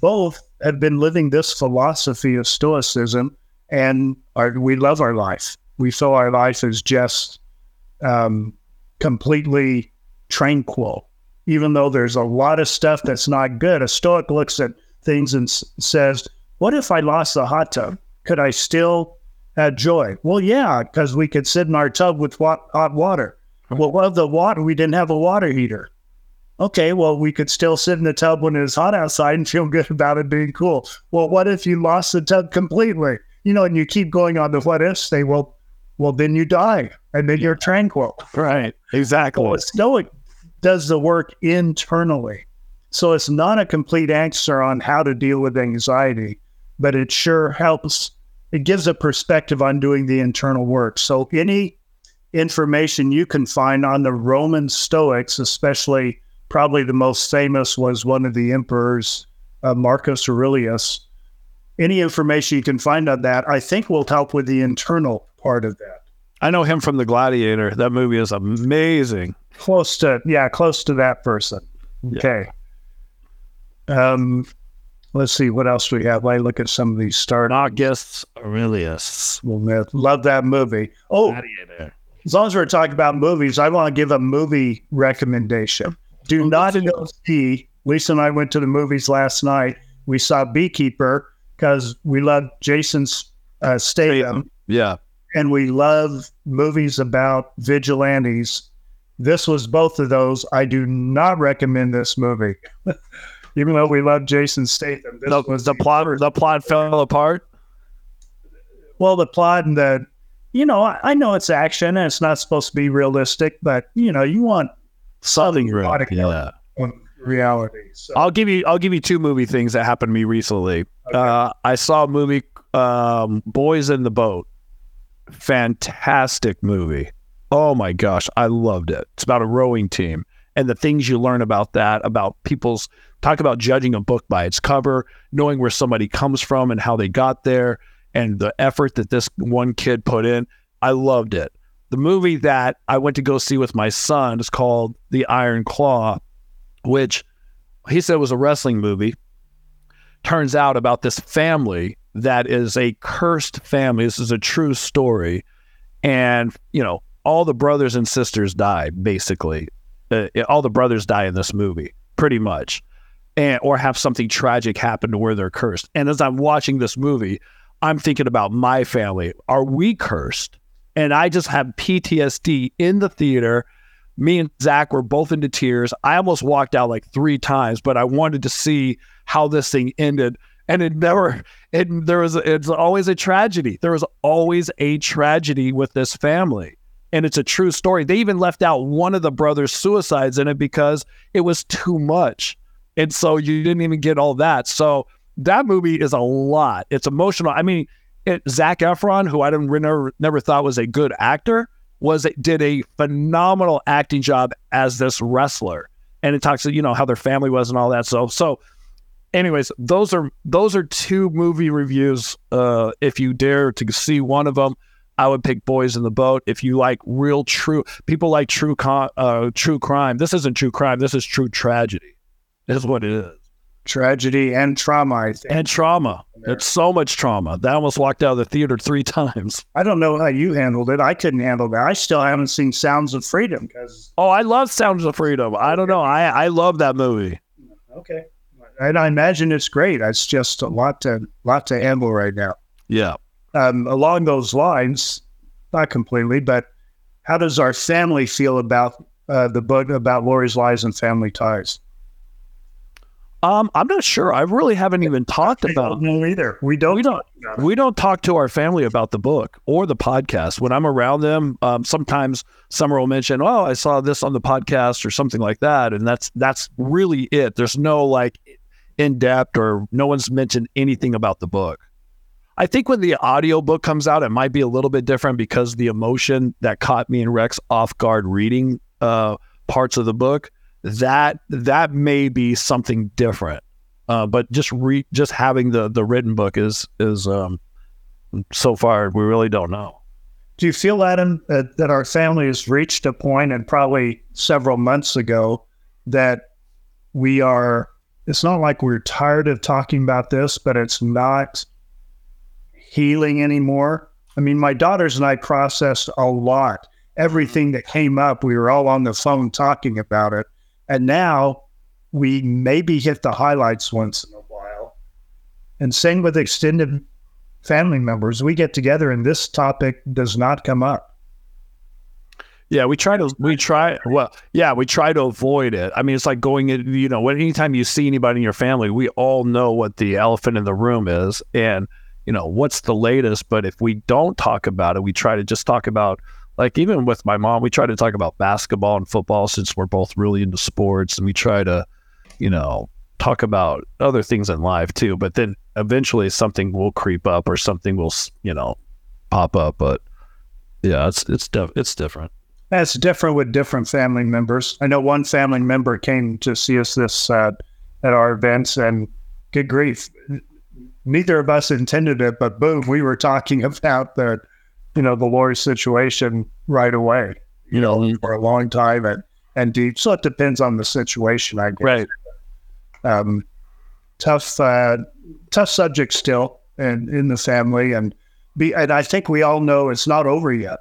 both have been living this philosophy of Stoicism, and our, we love our life. We feel our life is just um, completely tranquil, even though there's a lot of stuff that's not good. A Stoic looks at things and s- says, what if I lost the hot tub? Could I still have joy? Well, yeah, because we could sit in our tub with wa- hot water. Well, well, the water, we didn't have a water heater. Okay, well, we could still sit in the tub when it's hot outside and feel good about it being cool. Well, what if you lost the tub completely? You know, and you keep going on the what ifs, they will. Well, then you die, and then you're tranquil. Right, exactly. Well, a Stoic does the work internally. So it's not a complete answer on how to deal with anxiety, but it sure helps. It gives a perspective on doing the internal work. So any information you can find on the Roman Stoics, especially probably the most famous was one of the emperors, uh, Marcus Aurelius. Any information you can find on that, I think will help with the internal part of that. I know him from The Gladiator. That movie is amazing. Close to, yeah, close to that person. Okay. Yeah. Um, let's see, what else do we have? I look at some of these stars. Marcus Aurelius. Love that movie. Oh, Gladiator. As long as we're talking about movies, I want to give a movie recommendation. Do oh, not go see, Lisa and I went to the movies last night. We saw Beekeeper, because we love Jason's uh, Statham, yeah, and we love movies about vigilantes. This was both of those. I do not recommend this movie, even though we love Jason Statham. This no, was the plot. The plot fell apart. Well, the plot and the, you know, I, I know it's action and it's not supposed to be realistic, but you know, you want something real, yeah. Reality. So. I'll give you. I'll give you two movie things that happened to me recently. Okay. Uh, I saw a movie, um, Boys in the Boat. Fantastic movie. Oh my gosh, I loved it. It's about a rowing team and the things you learn about that, about people's talk about judging a book by its cover, knowing where somebody comes from and how they got there, and the effort that this one kid put in. I loved it. The movie that I went to go see with my son is called The Iron Claw, which he said was a wrestling movie. Turns out about this family that is a cursed family. This is a true story. And, you know, all the brothers and sisters die, basically. Uh, all the brothers die in this movie, pretty much, and or have something tragic happen to where they're cursed. And as I'm watching this movie, I'm thinking about my family. Are we cursed? And I just have P T S D in the theater. Me and Zach were both into tears. I almost walked out like three times, but I wanted to see how this thing ended. And it never, it, there was, it's always a tragedy. There was always a tragedy with this family. And it's a true story. They even left out one of the brothers' suicides in it because it was too much. And so you didn't even get all that. So that movie is a lot. It's emotional. I mean, it, Zac Efron, who I didn't, never, never thought was a good actor, was did a phenomenal acting job as this wrestler, and it talks to, you know, how their family was and all that. So, so, anyways, those are those are two movie reviews. Uh, if you dare to see one of them, I would pick Boys in the Boat. If you like real true, people like true con, uh, true crime. This isn't true crime. This is true tragedy. This is what it is. Tragedy and trauma, I think. And trauma. It's so much trauma. That almost walked out of the theater three times. I don't know how you handled it. I couldn't handle that. I still haven't seen Sounds of Freedom. Cause... Oh, I love Sounds of Freedom. I don't know. I, I love that movie. Okay. And I imagine it's great. It's just a lot to lot to handle right now. Yeah. Um, along those lines, not completely, but how does our family feel about uh, the book about Lori's Lies and Family Ties? Um, I'm not sure. I really haven't even talked about it either. We don't, we don't, we don't talk to our family about the book or the podcast. When I'm around them, um, sometimes Summer will mention, "Oh, I saw this on the podcast" or something like that, and that's that's really it. There's no like in depth, or no one's mentioned anything about the book. I think when the audio book comes out, it might be a little bit different because the emotion that caught me and Rex off guard reading uh, parts of the book. That that may be something different, uh, but just re, just having the, the written book is is um, so far we really don't know. Do you feel, Adam, that, that our family has reached a point, and probably several months ago, that we are? It's not like we're tired of talking about this, but it's not healing anymore. I mean, my daughters and I processed a lot. Everything that came up, we were all on the phone talking about it. And now we maybe hit the highlights once in a while. And same with extended family members. We get together and this topic does not come up. Yeah, we try to, we try, well, yeah, we try to avoid it. I mean, it's like going in, you know, anytime you see anybody in your family, we all know what the elephant in the room is and, you know, what's the latest. But if we don't talk about it, we try to just talk about, like even with my mom, we try to talk about basketball and football since we're both really into sports, and we try to, you know, talk about other things in life too. But then eventually something will creep up or something will, you know, pop up. But yeah, it's it's def- it's different. That's different with different family members. I know one family member came to see us this uh, at our events, and good grief, neither of us intended it, but boom, we were talking about the. You know, the Lori situation right away, you know, for a long time and, and deep. So it depends on the situation, I guess. Right. Um, tough, uh, tough subject still and in the family. And be, and I think we all know it's not over yet.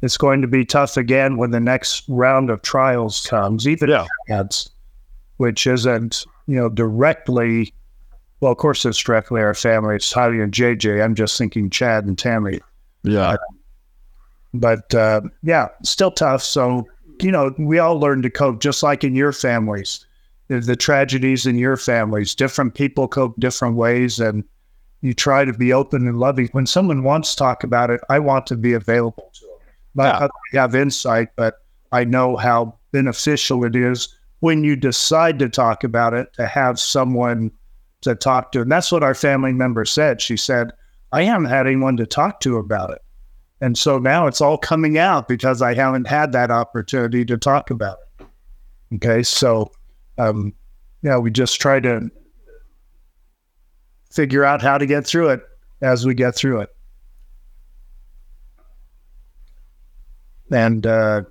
It's going to be tough again when the next round of trials comes, even yeah. Chad's, which isn't, you know, directly, well, of course, it's directly our family. It's Tylee and J J. I'm just thinking Chad and Tammy. Yeah. Uh, but, uh, yeah, still tough. So, you know, we all learn to cope just like in your families, the, the tragedies in your families, different people cope different ways. And you try to be open and loving. When someone wants to talk about it, I want to be available to them. Not yeah. I have insight, but I know how beneficial it is when you decide to talk about it, to have someone to talk to. And that's what our family member said. She said, I haven't had anyone to talk to about it. And so now it's all coming out because I haven't had that opportunity to talk about it. Okay. So, um, yeah, we just try to figure out how to get through it as we get through it. And, uh,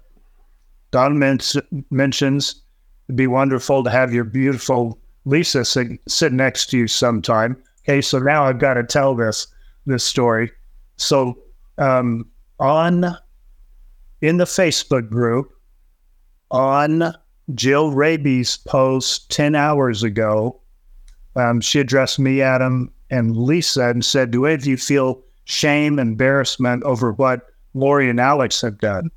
Don men- mentions it'd be wonderful to have your beautiful Lisa sit, sit next to you sometime. Okay. So now I've got to tell this. This story. So, um, on in the Facebook group on Jill Raby's post ten hours ago, um, she addressed me, Adam, and Lisa and said, do any of you feel shame, embarrassment over what Lori and Alex have done?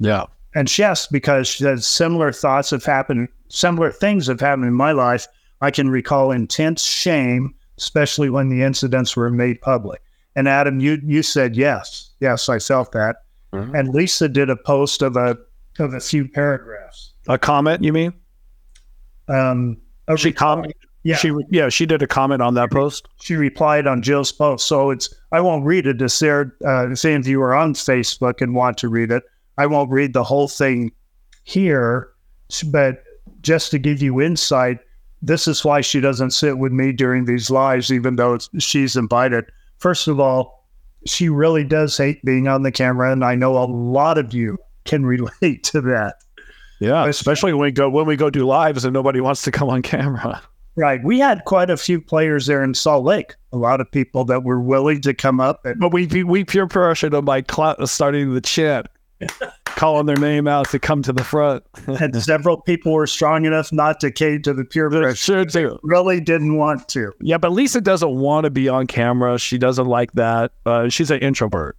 Yeah. And she asked because she said, similar thoughts have happened, similar things have happened in my life. I can recall intense shame, especially when the incidents were made public. And Adam, you you said yes, yes, I felt that. Mm-hmm. And Lisa did a post of a of a few paragraphs. A comment, you mean? Um, she comment, yeah, she yeah, she did a comment on that post. She replied on Jill's post, so it's I won't read it. It's there. Uh, if any of you are on Facebook and want to read it, I won't read the whole thing here, but just to give you insight, this is why she doesn't sit with me during these lives, even though it's, she's invited. First of all, she really does hate being on the camera, and I know a lot of you can relate to that. Yeah, especially when we go when we go do lives and nobody wants to come on camera. Right. We had quite a few players there in Salt Lake. A lot of people that were willing to come up. And- but we we peer pressured them by cl- starting the chat, calling their name out to come to the front. And several people were strong enough not to cave to the peer pressure. Sure do. Really didn't want to. Yeah, but Lisa doesn't want to be on camera. She doesn't like that. Uh, she's an introvert.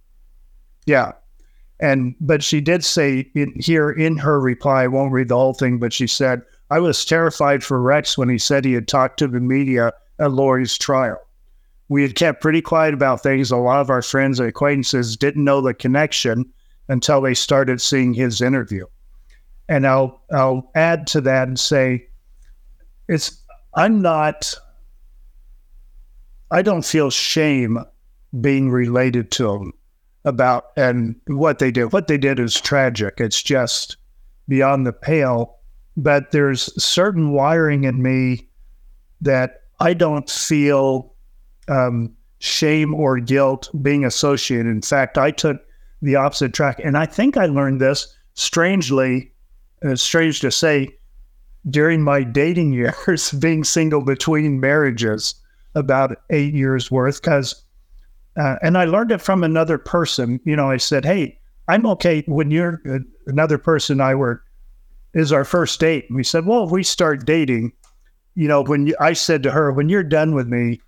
Yeah. And but she did say in, here in her reply, I won't read the whole thing, but she said, I was terrified for Rex when he said he had talked to the media at Lori's trial. We had kept pretty quiet about things. A lot of our friends and acquaintances didn't know the connection until they started seeing his interview. And I'll I'll add to that and say, it's I'm not, I don't feel shame being related to him about and what they did. What they did is tragic. It's just beyond the pale. But there's certain wiring in me that I don't feel um, shame or guilt being associated. In fact, I took the opposite track. And I think I learned this, strangely, and it's strange to say, during my dating years, being single between marriages, about eight years worth. Because, uh, and I learned it from another person. You know, I said, hey, I'm okay when you're uh, another person I were. Is our first date. And we said, well, if we start dating, you know, when you, I said to her, when you're done with me,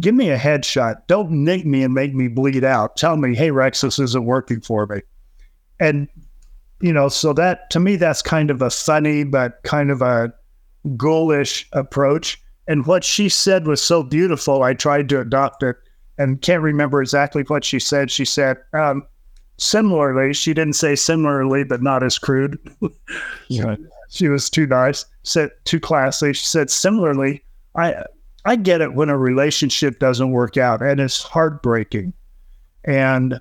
give me a headshot. Don't nick me and make me bleed out. Tell me, hey, Rex, this isn't working for me. And, you know, so that, to me, that's kind of a funny, but kind of a ghoulish approach. And what she said was so beautiful, I tried to adopt it and can't remember exactly what she said. She said, um, Similarly, she didn't say similarly, but not as crude. Yeah. She was too nice, said too classy. She said, similarly, I I get it when a relationship doesn't work out, and it's heartbreaking, and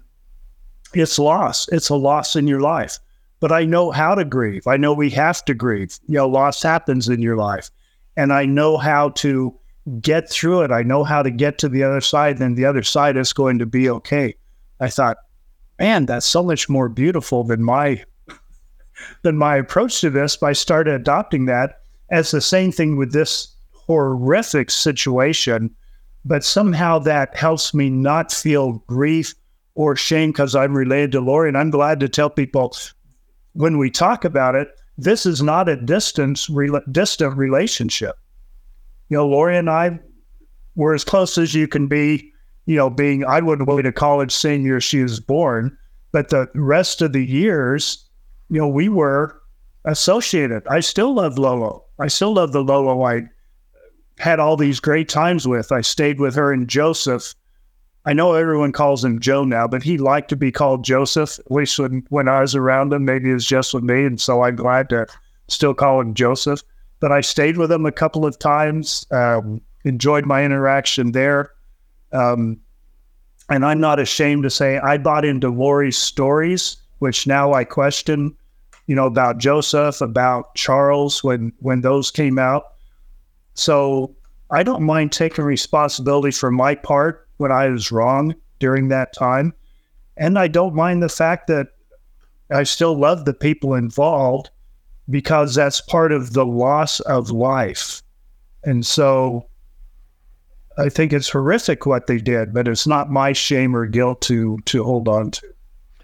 it's loss. It's a loss in your life. But I know how to grieve. I know we have to grieve. You know, loss happens in your life, and I know how to get through it. I know how to get to the other side, and the other side is going to be okay. I thought, man, that's so much more beautiful than my than my approach to this. But I started adopting that as the same thing with this horrific situation. But somehow that helps me not feel grief or shame because I'm related to Lori. And I'm glad to tell people when we talk about it, this is not a distance re- distant relationship. You know, Lori and I were as close as you can be. You know, being, I wouldn't have been a college senior, she was born, but the rest of the years, you know, we were associated. I still love Lolo. I still love the Lolo I had all these great times with. I stayed with her and Joseph. I know everyone calls him Joe now, but he liked to be called Joseph, at least when, when I was around him. Maybe it was just with me, and so I'm glad to still call him Joseph. But I stayed with him a couple of times, uh, enjoyed my interaction there. Um, and I'm not ashamed to say I bought into Lori's stories, which now I question, you know, about Joseph, about Charles, when, when those came out. So I don't mind taking responsibility for my part when I was wrong during that time. And I don't mind the fact that I still love the people involved because that's part of the loss of life. And so I think it's horrific what they did, but it's not my shame or guilt to to hold on to.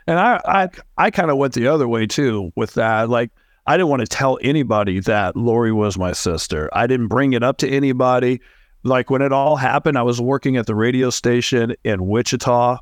And I I, I kind of went the other way too with that. Like, I didn't want to tell anybody that Lori was my sister. I didn't bring it up to anybody. Like, when it all happened, I was working at the radio station in Wichita,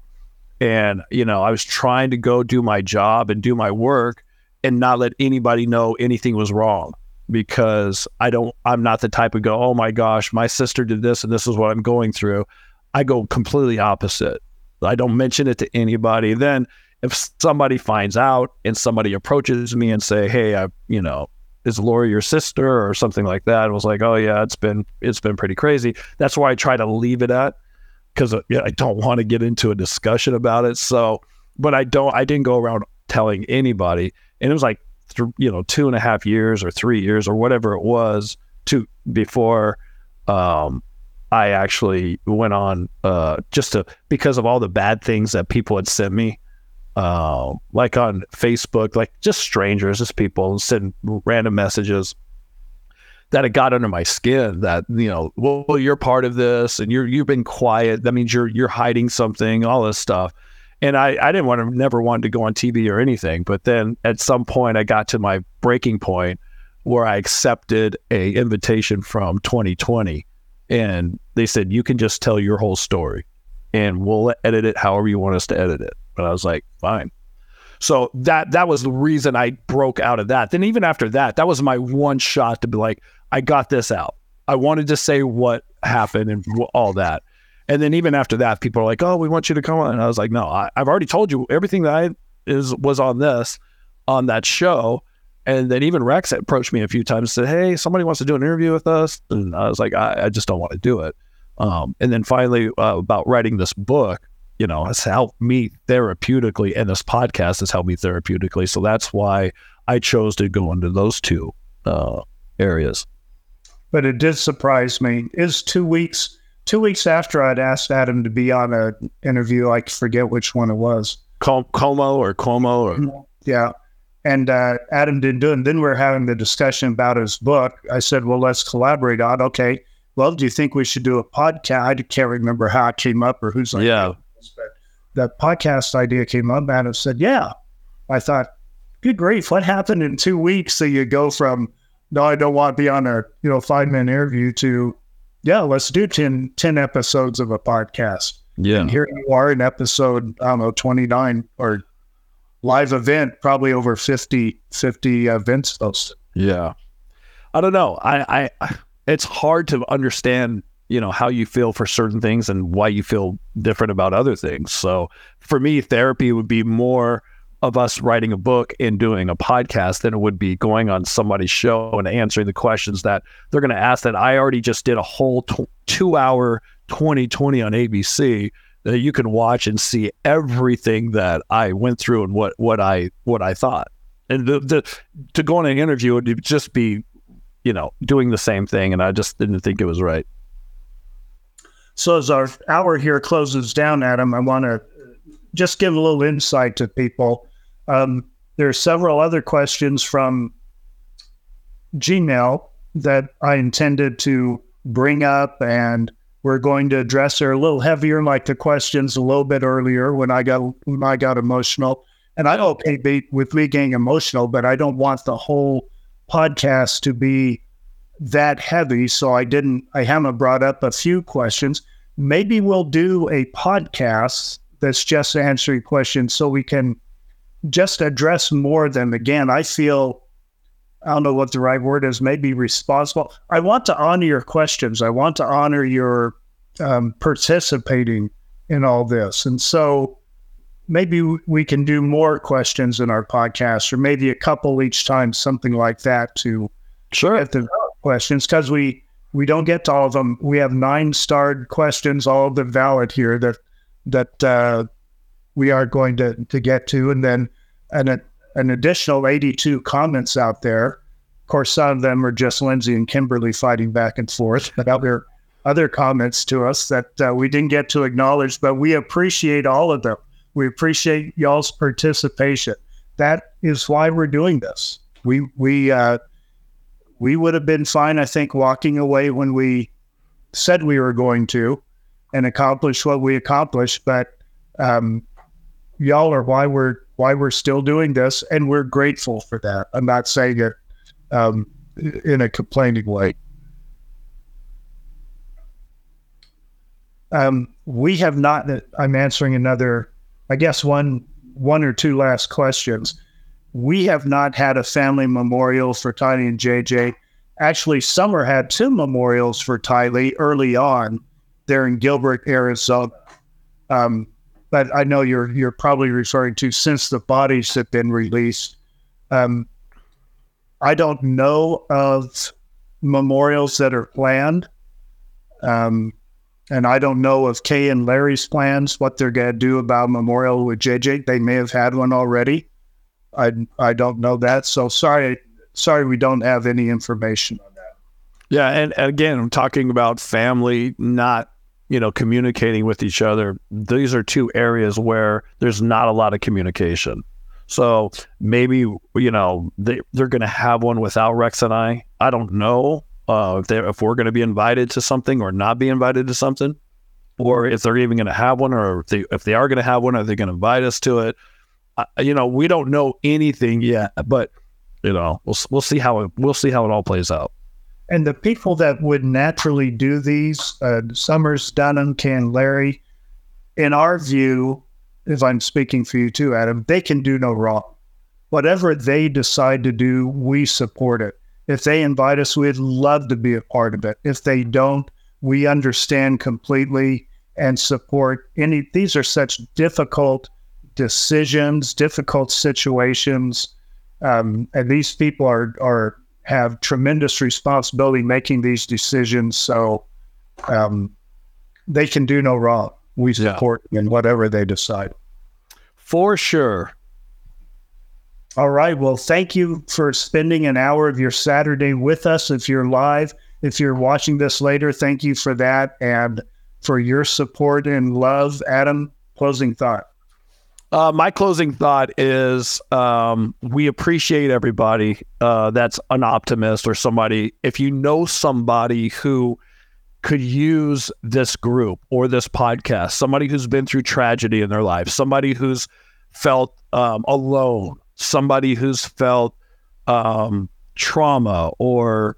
and, you know, I was trying to go do my job and do my work and not let anybody know anything was wrong. Because I don't, I'm not the type of go, oh my gosh, my sister did this and this is what I'm going through. I go completely opposite. I don't mention it to anybody. Then if somebody finds out and somebody approaches me and say, hey, I, you know, is Lori your sister or something like that? I was like, oh yeah, it's been, it's been pretty crazy. That's why I try to leave it at, because I don't want to get into a discussion about it. So, but I don't, I didn't go around telling anybody. And it was like, you know, two and a half years or three years or whatever it was to before um, I actually went on uh, just to, because of all the bad things that people had sent me, uh, like on Facebook, like just strangers, just people sending random messages that it got under my skin that, you know, well, well you're part of this and you're, you've been quiet. That means you're, you're hiding something, all this stuff. And I, I didn't want to, never wanted to go on T V or anything. But then at some point I got to my breaking point where I accepted a invitation from twenty twenty. And they said, you can just tell your whole story and we'll edit it however you want us to edit it. But I was like, fine. So that that was the reason I broke out of that. Then even after that, that was my one shot to be like, I got this out. I wanted to say what happened and all that. And then even after that, people are like, oh, we want you to come on. And I was like, no, I, I've already told you everything that I is was on this, on that show. And then even Rex approached me a few times and said, hey, somebody wants to do an interview with us. And I was like, I, I just don't want to do it. Um, and then finally, uh, about writing this book, you know, has helped me therapeutically. And this podcast has helped me therapeutically. So that's why I chose to go into those two uh, areas. But it did surprise me. It's two weeks, two weeks after I'd asked Adam to be on an interview. I forget which one it was. Com- Como or Como or. Yeah. And uh, Adam didn't do it. And then we were having the discussion about his book. I said, well, let's collaborate on, okay, well, do you think we should do a podcast? I can't remember how it came up or who's like, yeah, but that podcast idea came up. Adam said, yeah. I thought, good grief, what happened in two weeks? So you go from, no, I don't want to be on a, you know, five-minute interview to, yeah, let's do ten, ten episodes of a podcast. Yeah. And here you are in episode, I don't know, twenty-nine or live event, probably over fifty, fifty events. Those. Yeah. I don't know. I, I, it's hard to understand, you know, how you feel for certain things and why you feel different about other things. So for me, therapy would be more of us writing a book and doing a podcast than it would be going on somebody's show and answering the questions that they're going to ask that I already just did a whole t- two hour twenty twenty on A B C that you can watch and see everything that I went through and what, what I what I thought. And the, the, to go on an interview would just be, you know, doing the same thing, and I just didn't think it was right. So as our hour here closes down, Adam, I want to just give a little insight to people. Um, there are several other questions from Gmail that I intended to bring up, and we're going to address her a little heavier, like the questions a little bit earlier when I got when I got emotional. And I don't okay with me getting emotional, but I don't want the whole podcast to be that heavy. So I didn't, I haven't brought up a few questions. Maybe we'll do a podcast that's just answering questions so we can just address more of them. Again, I feel, I don't know what the right word is, maybe responsible. I want to honor your questions. I want to honor your um, participating in all this. And so maybe we can do more questions in our podcast, or maybe a couple each time, something like that, to sure get the questions, because we, we don't get to all of them. We have nine starred questions, all of them valid here that that uh, we are going to, to get to. And then and it, an additional eighty-two comments out there. Of course, some of them are just Lindsay and Kimberly fighting back and forth, but there are other comments to us that uh, we didn't get to acknowledge, but we appreciate all of them. We appreciate y'all's participation. That is why we're doing this. We we uh, we would have been fine, I think, walking away when we said we were going to and accomplish what we accomplished, but um, y'all are why we're why we're still doing this, and we're grateful for that. I'm not saying it um, in a complaining way. Um, we have not, I'm answering another, I guess one, one or two last questions. We have not had a family memorial for Tylee and J J. Actually, Summer had two memorials for Tylee early on there in Gilbert, Arizona. Um, But I know you're you're probably referring to since the bodies have been released. Um, I don't know of memorials that are planned, um, and I don't know of Kay and Larry's plans. What they're going to do about memorial with J J? They may have had one already. I I don't know that. So sorry, sorry, we don't have any information on that. Yeah. And again, I'm talking about family, not, you know, communicating with each other. These are two areas where there's not a lot of communication. So maybe, you know, they, they're going to have one without Rex and I. I don't know uh, if, they're, if we're going to be invited to something or not be invited to something, or if they're even going to have one, or if they, if they are going to have one, are they going to invite us to it? Uh, you know, we don't know anything yet, but, you know, we'll we'll see how it, we'll see how it all plays out. And the people that would naturally do these, uh, Summers, Dunham, Ken, Larry, in our view, if I'm speaking for you too, Adam, they can do no wrong. Whatever they decide to do, we support it. If they invite us, we'd love to be a part of it. If they don't, we understand completely and support any. These are such difficult decisions, difficult situations, um, and these people are are. have tremendous responsibility making these decisions. So um, they can do no wrong. We support yeah. in whatever they decide. For sure. All right. Well, thank you for spending an hour of your Saturday with us. If you're live, if you're watching this later, thank you for that and for your support and love. Adam, closing thought. Uh, my closing thought is um, we appreciate everybody uh, that's an optimist or somebody. If you know somebody who could use this group or this podcast, somebody who's been through tragedy in their life, somebody who's felt um, alone, somebody who's felt um, trauma or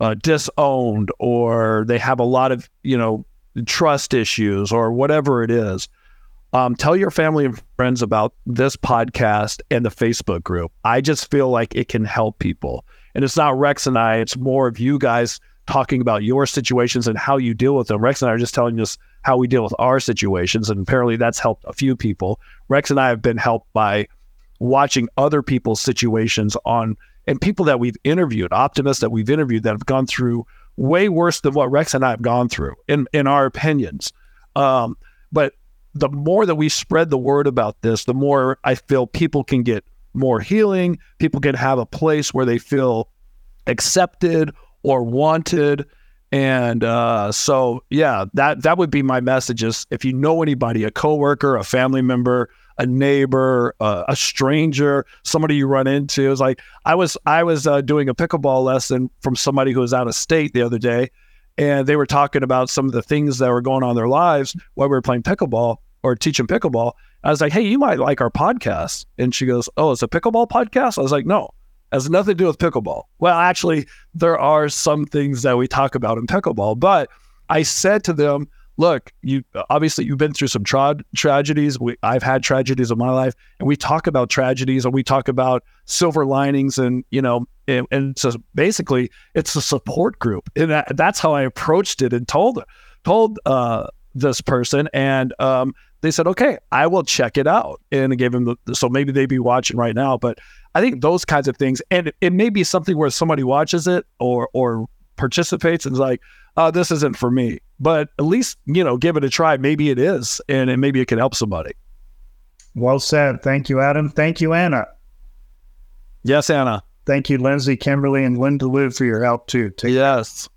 uh, disowned, or they have a lot of, you know, trust issues or whatever it is. Um, tell your family and friends about this podcast and the Facebook group. I just feel like it can help people. And it's not Rex and I, it's more of you guys talking about your situations and how you deal with them. Rex and I are just telling us how we deal with our situations. And apparently that's helped a few people. Rex and I have been helped by watching other people's situations on, and people that we've interviewed, optimists that we've interviewed that have gone through way worse than what Rex and I have gone through in, in our opinions. Um, but the more that we spread the word about this, the more I feel people can get more healing. People can have a place where they feel accepted or wanted. And uh, so, yeah, that, that would be my message is if you know anybody, a coworker, a family member, a neighbor, uh, a stranger, somebody you run into. It's like I was, I was uh, doing a pickleball lesson from somebody who was out of state the other day. And they were talking about some of the things that were going on in their lives while we were playing pickleball or teaching pickleball. I was like, hey, you might like our podcast. And she goes, oh, it's a pickleball podcast? I was like, no, it has nothing to do with pickleball. Well, actually, there are some things that we talk about in pickleball. But I said to them, look, you obviously you've been through some tra- tragedies. We, I've had tragedies in my life. And we talk about tragedies and we talk about silver linings and, you know, And, and so basically it's a support group. And that, that's how I approached it and told, told uh, this person. And um, they said, okay, I will check it out. And I gave them the, so maybe they'd be watching right now, but I think those kinds of things. And it, it may be something where somebody watches it or, or participates and is like, oh, this isn't for me, but at least, you know, give it a try. Maybe it is. And, and maybe it can help somebody. Well said. Thank you, Adam. Thank you, Anna. Yes, Anna. Thank you, Lindsay, Kimberly, and Lynn DeLue for your help, too. Take yes. Care.